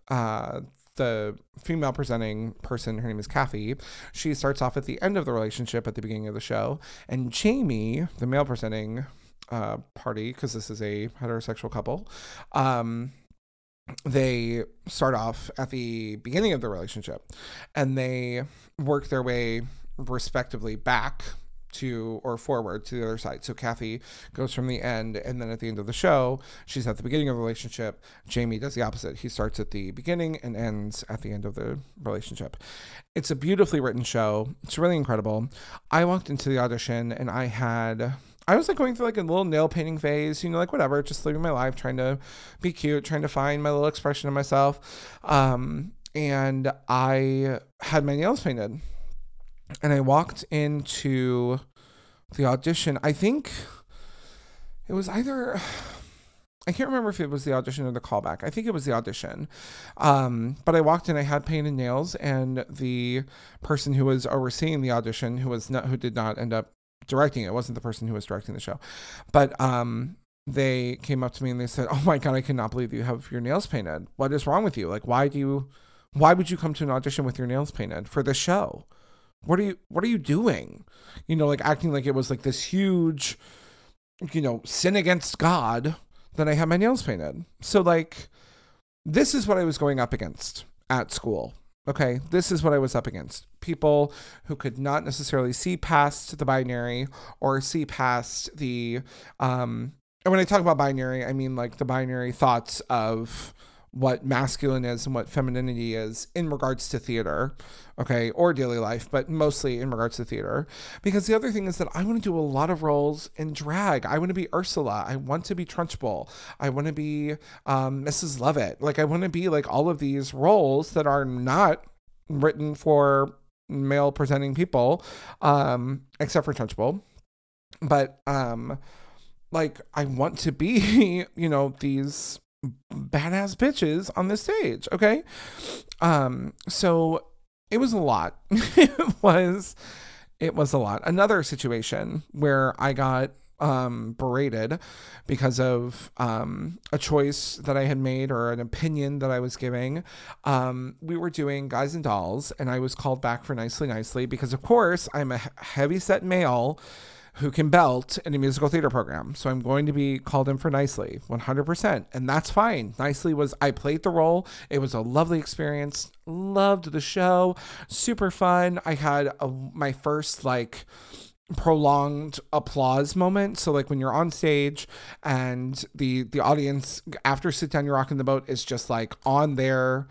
uh the female presenting person, her name is Kathy, she starts off at the end of the relationship at the beginning of the show, and Jamie, the male presenting uh party, because this is a heterosexual couple, um they start off at the beginning of the relationship, and they work their way respectively back to or forward to the other side. So Kathy goes from the end, and then at the end of the show, she's at the beginning of the relationship. Jamie does the opposite. He starts at the beginning and ends at the end of the relationship. It's a beautifully written show. It's really incredible. I walked into the audition, and I had... I was like going through like a little nail painting phase, you know, like whatever, just living my life, trying to be cute, trying to find my little expression of myself. Um, and I had my nails painted, and I walked into the audition. I think it was either, I can't remember if it was the audition or the callback. I think it was the audition. Um, but I walked in, I had painted nails, and the person who was overseeing the audition, who was not, who did not end up directing it, wasn't the person who was directing the show, but um they came up to me and they said, oh my god, I cannot believe you have your nails painted. What is wrong with you? Like, why do you why would you come to an audition with your nails painted for this show? What are you what are you doing, you know, like acting like it was like this huge, you know, sin against God that I had my nails painted. So like, this is what I was going up against at school. Okay, this is what I was up against. People who could not necessarily see past the binary or see past the, um, and when I talk about binary, I mean like the binary thoughts of what masculine is and what femininity is in regards to theater, okay, or daily life, but mostly in regards to theater. Because the other thing is that I want to do a lot of roles in drag. I want to be Ursula. I want to be Trunchbull. I want to be um, Missus Lovett. Like, I want to be like all of these roles that are not written for male presenting people, um, except for Trunchbull. But um, like, I want to be, you know, these badass bitches on the stage, okay? Um, so it was a lot. it was it was a lot. Another situation where I got um berated because of um a choice that I had made or an opinion that I was giving. Um we were doing Guys and Dolls, and I was called back for Nicely Nicely because of course I'm a heavyset male who can belt in a musical theater program. So I'm going to be called in for Nicely, one hundred percent. And that's fine. Nicely was, I played the role. It was a lovely experience. Loved the show. Super fun. I had a, my first like prolonged applause moment. So like when you're on stage and the, the audience after Sit Down, You're Rocking the Boat is just like on their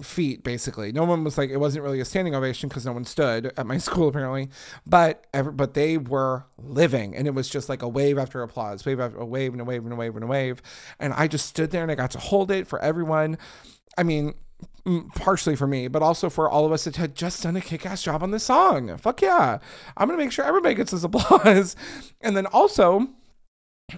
feet, basically. No one was like, it wasn't really a standing ovation because no one stood at my school apparently, but every, but they were living, and it was just like a wave after applause, wave after a wave and a wave and a wave and a wave, and I just stood there and I got to hold it for everyone. I mean, partially for me, but also for all of us that had just done a kick-ass job on this song. Fuck yeah, I'm gonna make sure everybody gets this applause. And then also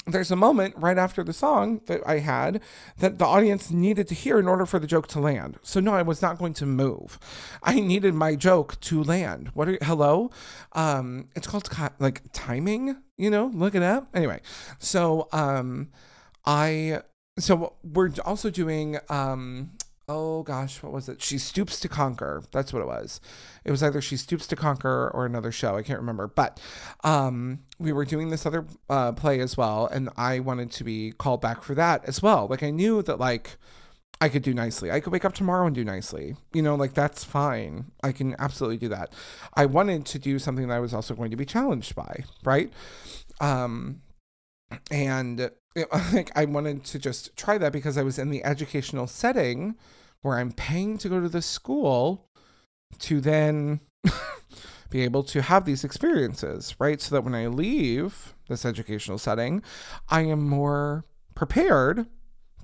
there's a moment right after the song that I had that the audience needed to hear in order for the joke to land. So no, I was not going to move. I needed my joke to land. What are you, hello? Um, it's called like timing, you know, look it up. Anyway, so um, I, so we're also doing, um, oh gosh, what was it? She Stoops to Conquer. That's what it was. It was either She Stoops to Conquer or another show. I can't remember. But um, we were doing this other uh, play as well, and I wanted to be called back for that as well. Like, I knew that, like, I could do Nicely. I could wake up tomorrow and do Nicely. You know, like, that's fine. I can absolutely do that. I wanted to do something that I was also going to be challenged by, right? Um, and... It, like, I wanted to just try that because I was in the educational setting where I'm paying to go to the school to then be able to have these experiences, right? So that when I leave this educational setting, I am more prepared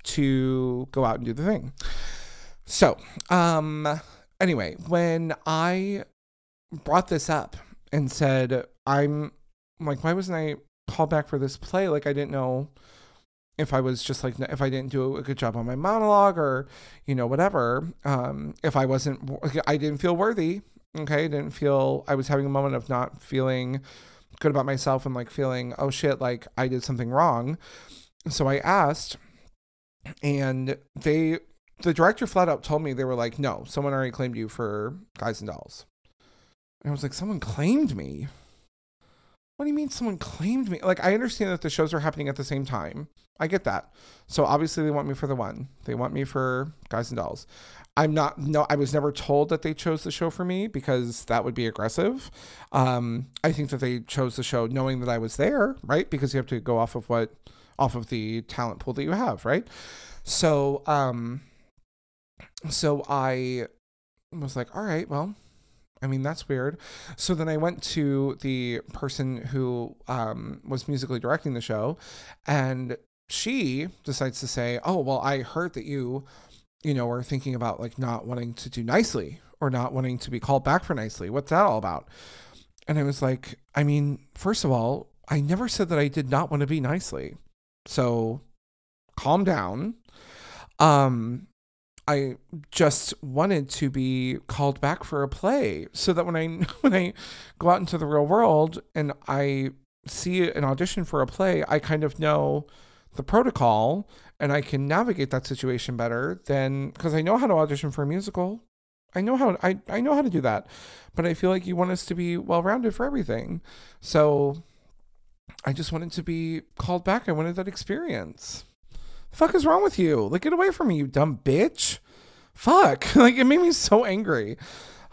to go out and do the thing. So, um, anyway, when I brought this up and said, I'm like, why wasn't I called back for this play? Like, I didn't know if I was just like, if I didn't do a good job on my monologue or, you know, whatever, um, if I wasn't, I didn't feel worthy. Okay. I didn't feel, I was having a moment of not feeling good about myself and like feeling, oh shit, like I did something wrong. So I asked, and they, the director flat out told me, they were like, no, someone already claimed you for Guys and Dolls. And I was like, someone claimed me? What do you mean someone claimed me? Like, I understand that the shows are happening at the same time. I get that. So obviously they want me for the one. They want me for Guys and Dolls. I'm not, no, I was never told that they chose the show for me because that would be aggressive. Um, I think that they chose the show knowing that I was there, right? Because you have to go off of what, off of the talent pool that you have, right? So, um, so I was like, all right, well, I mean, that's weird. So then I went to the person who um, was musically directing the show, and she decides to say, oh, well, I heard that you, you know, are thinking about like not wanting to do Nicely or not wanting to be called back for Nicely. What's that all about? And I was like, I mean, first of all, I never said that I did not want to be Nicely. So calm down. Um, I just wanted to be called back for a play so that when I when I go out into the real world and I see an audition for a play, I kind of know the protocol and I can navigate that situation better than, because I know how to audition for a musical. I know how I, I know how to do that. But I feel like you want us to be well-rounded for everything. So I just wanted to be called back. I wanted that experience. Fuck is wrong with you? Like, get away from me, you dumb bitch. Fuck. Like, it made me so angry.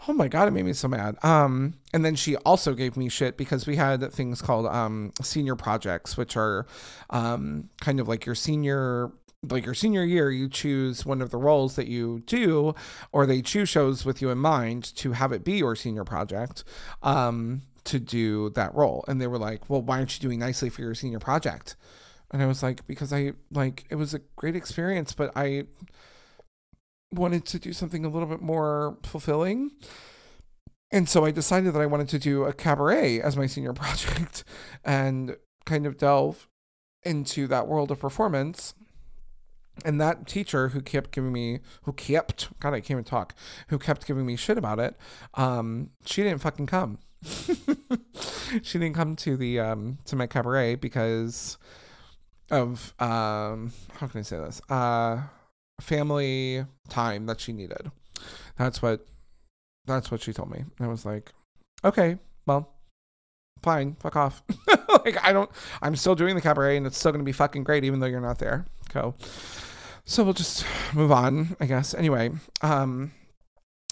Oh my God, it made me so mad. Um, and then she also gave me shit because we had things called um senior projects, which are um kind of like your senior like your senior year, you choose one of the roles that you do, or they choose shows with you in mind to have it be your senior project. Um to do that role. And they were like, well, why aren't you doing Nicely for your senior project? And I was like, because I, like, it was a great experience, but I wanted to do something a little bit more fulfilling. And so I decided that I wanted to do a cabaret as my senior project and kind of delve into that world of performance. And that teacher who kept giving me, who kept, God, I can't even talk, who kept giving me shit about it, um, she didn't fucking come. She didn't come to the, um, to my cabaret because... of, um, how can I say this? Uh, family time that she needed. That's what, that's what she told me. I was like, okay, well, fine, fuck off. Like, I don't, I'm still doing the cabaret and it's still going to be fucking great even though you're not there. So, so we'll just move on, I guess. Anyway, um,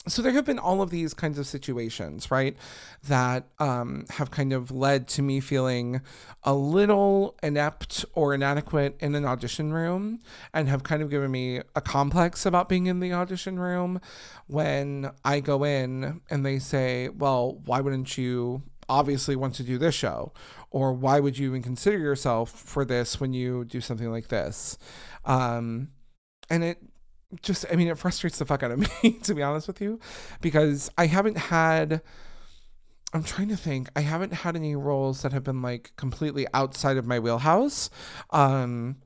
so there have been all of these kinds of situations, right, that um, have kind of led to me feeling a little inept or inadequate in an audition room, and have kind of given me a complex about being in the audition room when I go in and they say, well, why wouldn't you obviously want to do this show? Or why would you even consider yourself for this when you do something like this? Um, and it... Just, I mean, it frustrates the fuck out of me, to be honest with you, because I haven't had, I'm trying to think, I haven't had any roles that have been like completely outside of my wheelhouse. Um,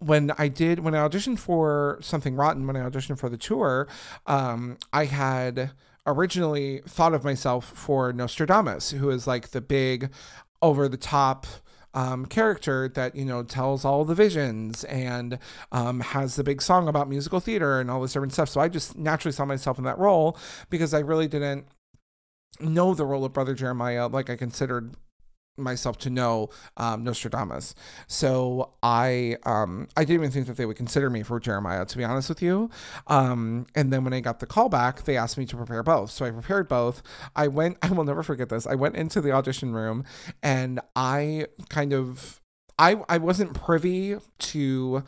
when I did, when I auditioned for Something Rotten, when I auditioned for the tour, um, I had originally thought of myself for Nostradamus, who is like the big over the top Um, character that, you know, tells all the visions and um, has the big song about musical theater and all this different stuff. So I just naturally saw myself in that role because I really didn't know the role of Brother Jeremiah like I considered myself to know um, Nostradamus. So I um, I didn't even think that they would consider me for Jeremiah, to be honest with you. Um, and then when I got the call back, they asked me to prepare both. So I prepared both. I went, I will never forget this. I went into the audition room and I kind of, I, I wasn't privy to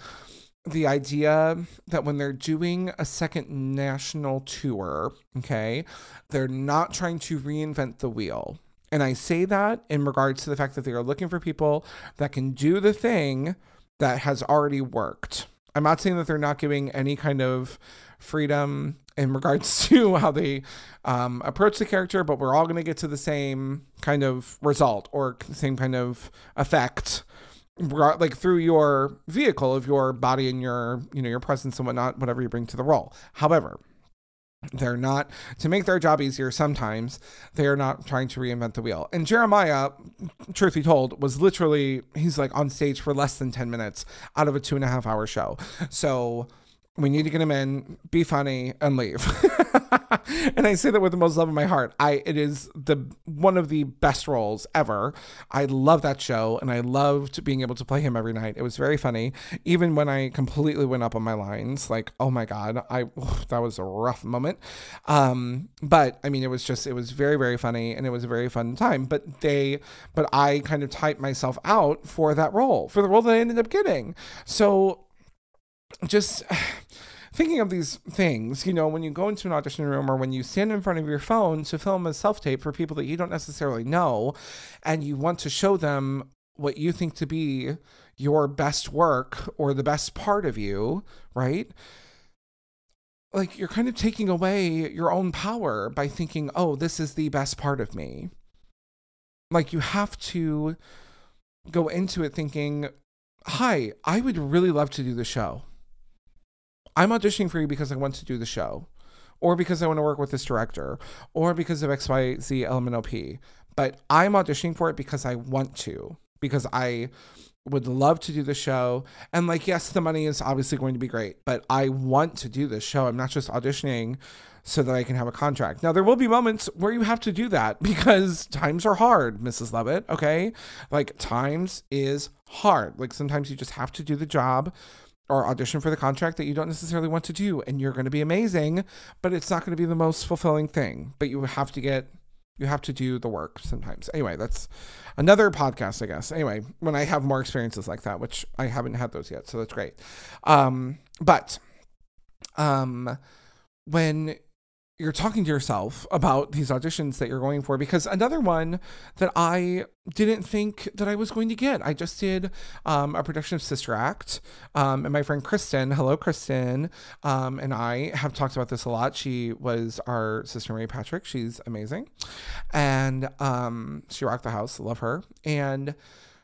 the idea that when they're doing a second national tour, okay, they're not trying to reinvent the wheel. And I say that in regards to the fact that they are looking for people that can do the thing that has already worked. I'm not saying that they're not giving any kind of freedom in regards to how they um, approach the character, but we're all going to get to the same kind of result or same kind of effect, like through your vehicle of your body and your, you know, your presence and whatnot, whatever you bring to the role. However, They're not, to make their job easier sometimes, they are not trying to reinvent the wheel. And Jeremiah, truth be told, was literally, he's like on stage for less than ten minutes out of a two and a half hour show. So we need to get him in, be funny, and leave. And I say that with the most love in my heart. I It is the one of the best roles ever. I love that show, and I loved being able to play him every night. It was very funny, even when I completely went up on my lines. Like, oh my God, I that was a rough moment. Um, but I mean, it was just, it was very, very funny, and it was a very fun time. But they, but I kind of typed myself out for that role, for the role that I ended up getting. So just... thinking of these things, you know, when you go into an audition room or when you stand in front of your phone to film a self-tape for people that you don't necessarily know, and you want to show them what you think to be your best work or the best part of you, right? Like, you're kind of taking away your own power by thinking, oh, this is the best part of me. Like, you have to go into it thinking, hi, I would really love to do the show. I'm auditioning for you because I want to do the show, or because I want to work with this director, or because of X, Y, Z, L, M, N, O, P. But I'm auditioning for it because I want to, because I would love to do the show. And like, yes, the money is obviously going to be great, but I want to do this show. I'm not just auditioning so that I can have a contract. Now, there will be moments where you have to do that because times are hard, Missus Lovett, okay? Like, times is hard. Like, sometimes you just have to do the job or audition for the contract that you don't necessarily want to do, and you're going to be amazing, but it's not going to be the most fulfilling thing. But you have to get, you have to do the work sometimes. Anyway, that's another podcast, I guess. Anyway, when I have more experiences like that, which I haven't had those yet, so that's great. Um, but um, when you're talking to yourself about these auditions that you're going for, because another one that I didn't think that I was going to get, I just did um, a production of Sister Act, um, and my friend Kristen, hello Kristen, um, and I have talked about this a lot. She was our sister Mary Patrick. She's amazing, and um, she rocked the house, love her, and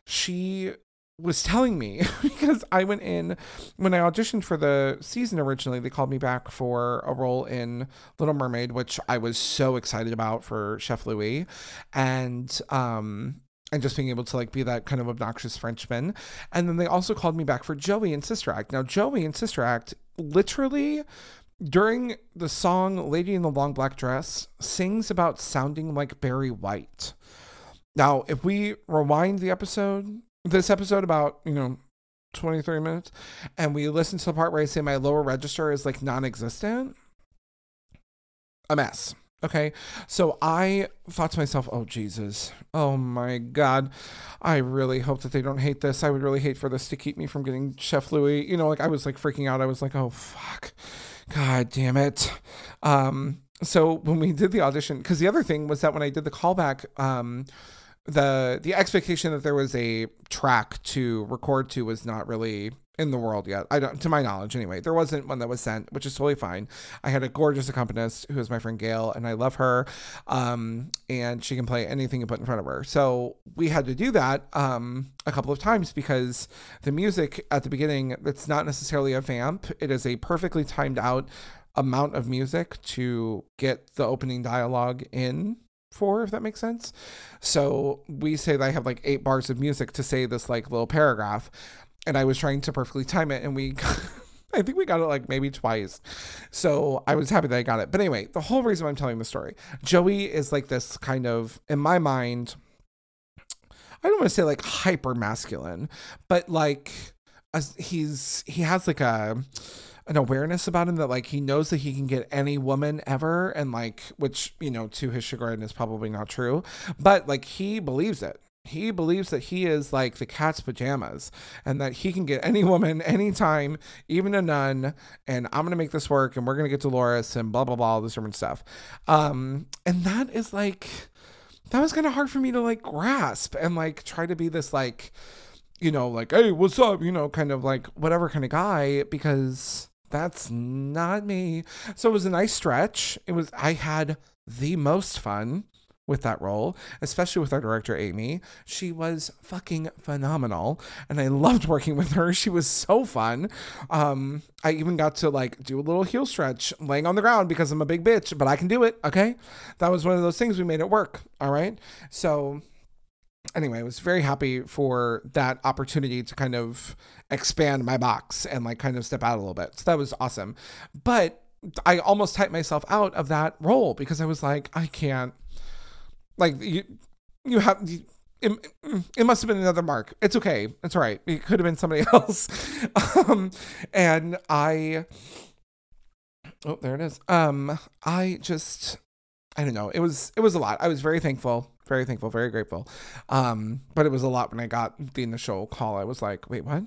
she was telling me, because I went in, when I auditioned for the season originally, they called me back for a role in Little Mermaid, which I was so excited about for Chef Louis, and um, and just being able to like be that kind of obnoxious Frenchman. And then they also called me back for Joey and Sister Act. Now, Joey and Sister Act, literally during the song Lady in the Long Black Dress, sings about sounding like Barry White. Now, if we rewind the episode, this episode about, you know, twenty-three minutes, and we listen to the part where I say my lower register is like non-existent, a mess. Okay. So I thought to myself, oh Jesus, oh my God, I really hope that they don't hate this. I would really hate for this to keep me from getting Chef Louis. You know, like I was like freaking out. I was like, oh fuck, God damn it. Um, so when we did the audition, cause the other thing was that when I did the callback, um, the the expectation that there was a track to record to was not really in the world yet. I don't, to my knowledge anyway, there wasn't one that was sent, which is totally fine. I had a gorgeous accompanist who is my friend Gail, and I love her. Um, and she can play anything you put in front of her. So we had to do that um, a couple of times because the music at the beginning, it's not necessarily a vamp. It is a perfectly timed out amount of music to get the opening dialogue in for, if that makes sense. So we say that I have like eight bars of music to say this like little paragraph, and I was trying to perfectly time it, and we I think we got it like maybe twice. So I was happy that I got it. But anyway, the whole reason I'm telling the story, Joey is like this kind of, in my mind, I don't want to say like hyper masculine, but like a, he's he has like a an awareness about him that like he knows that he can get any woman ever, and like, which, you know, to his chagrin is probably not true, but like he believes it. He believes that he is like the cat's pajamas and that he can get any woman anytime, even a nun, and I'm gonna make this work, and we're gonna get Dolores and blah blah blah, all this different stuff. Um and that is like, that was kind of hard for me to like grasp and like try to be this like, you know, like, hey, what's up, you know, kind of like whatever kind of guy, because that's not me. So it was a nice stretch. It was, I had the most fun with that role, especially with our director, Amy. She was fucking phenomenal, and I loved working with her. She was so fun. Um, I even got to, like, do a little heel stretch laying on the ground because I'm a big bitch, but I can do it, okay? That was one of those things. We made it work, all right? So... anyway, I was very happy for that opportunity to kind of expand my box and like kind of step out a little bit. So that was awesome. But I almost typed myself out of that role because I was like, I can't, like, you, you have, you, it, it must have been another mark. It's okay. It's all right. It could have been somebody else. um, and I, oh, there it is. Um, I just, I don't know. It was, it was a lot. I was very thankful. Very thankful, very grateful. Um, but it was a lot when I got the initial call. I was like, wait, what?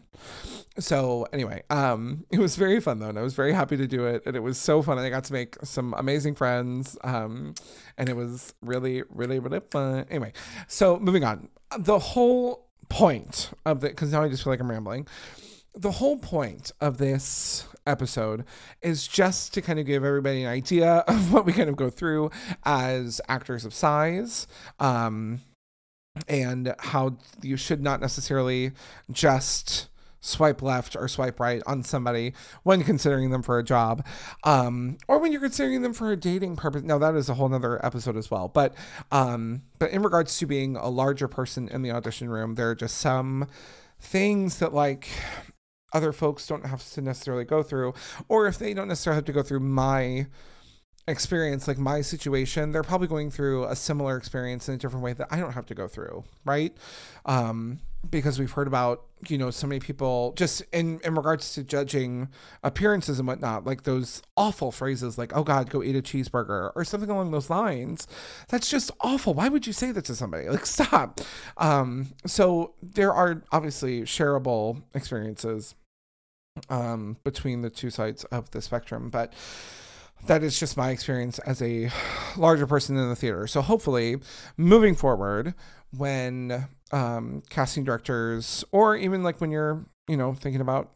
So anyway, um, it was very fun though. And I was very happy to do it. And it was so fun. And I got to make some amazing friends. Um, and it was really, really, really fun. Anyway, so moving on. The whole point of the, because now I just feel like I'm rambling. The whole point of this episode is just to kind of give everybody an idea of what we kind of go through as actors of size, um, and how you should not necessarily just swipe left or swipe right on somebody when considering them for a job, um, or when you're considering them for a dating purpose. Now, that is a whole nother episode as well. But um, but in regards to being a larger person in the audition room, there are just some things that, like, other folks don't have to necessarily go through, or if they don't necessarily have to go through my experience, like my situation, they're probably going through a similar experience in a different way that I don't have to go through, right? Um, because we've heard about, you know, so many people just in, in regards to judging appearances and whatnot, like those awful phrases like, oh God, go eat a cheeseburger or something along those lines. That's just awful. Why would you say that to somebody? Like, stop. Um, so there are obviously shareable experiences um, between the two sides of the spectrum, but that is just my experience as a larger person in the theater. So hopefully moving forward, when um, casting directors, or even like when you're, you know, thinking about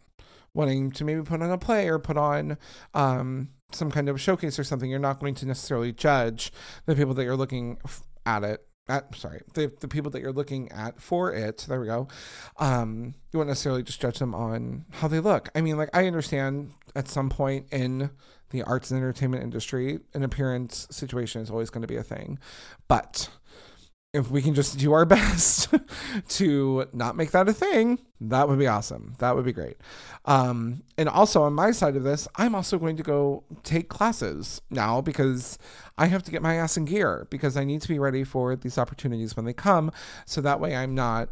wanting to maybe put on a play or put on um, some kind of showcase or something, you're not going to necessarily judge the people that you're looking at it. At, sorry, the, the people that you're looking at for it. There we go. Um, you won't necessarily just judge them on how they look. I mean, like, I understand at some point in the arts and entertainment industry, an appearance situation is always going to be a thing. But if we can just do our best to not make that a thing, that would be awesome. That would be great. Um, and also on my side of this, I'm also going to go take classes now because I have to get my ass in gear because I need to be ready for these opportunities when they come. So that way I'm not,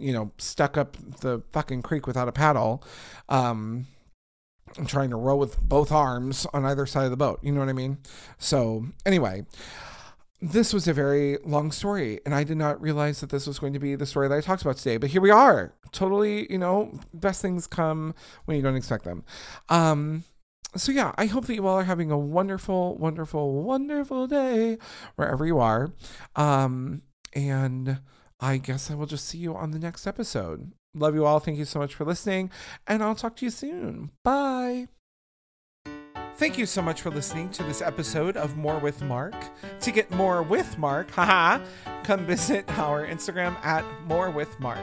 you know, stuck up the fucking creek without a paddle. Um, I'm trying to row with both arms on either side of the boat. You know what I mean? So anyway, this was a very long story, and I did not realize that this was going to be the story that I talked about today, but here we are. Totally, you know, best things come when you don't expect them. Um, so yeah, I hope that you all are having a wonderful, wonderful, wonderful day wherever you are. Um, and I guess I will just see you on the next episode. Love you all. Thank you so much for listening, and I'll talk to you soon. Bye. Thank you so much for listening to this episode of More With Mark. To get more with Mark, haha, come visit our Instagram at More With Mark.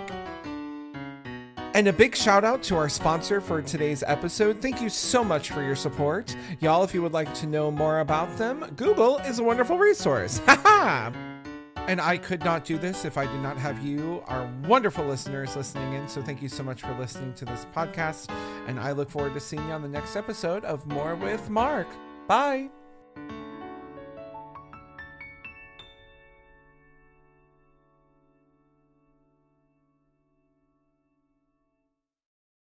And a big shout out to our sponsor for today's episode. Thank you so much for your support. Y'all, if you would like to know more about them, Google is a wonderful resource. Haha! And I could not do this if I did not have you, our wonderful listeners, listening in. So thank you so much for listening to this podcast. And I look forward to seeing you on the next episode of More with Mark. Bye.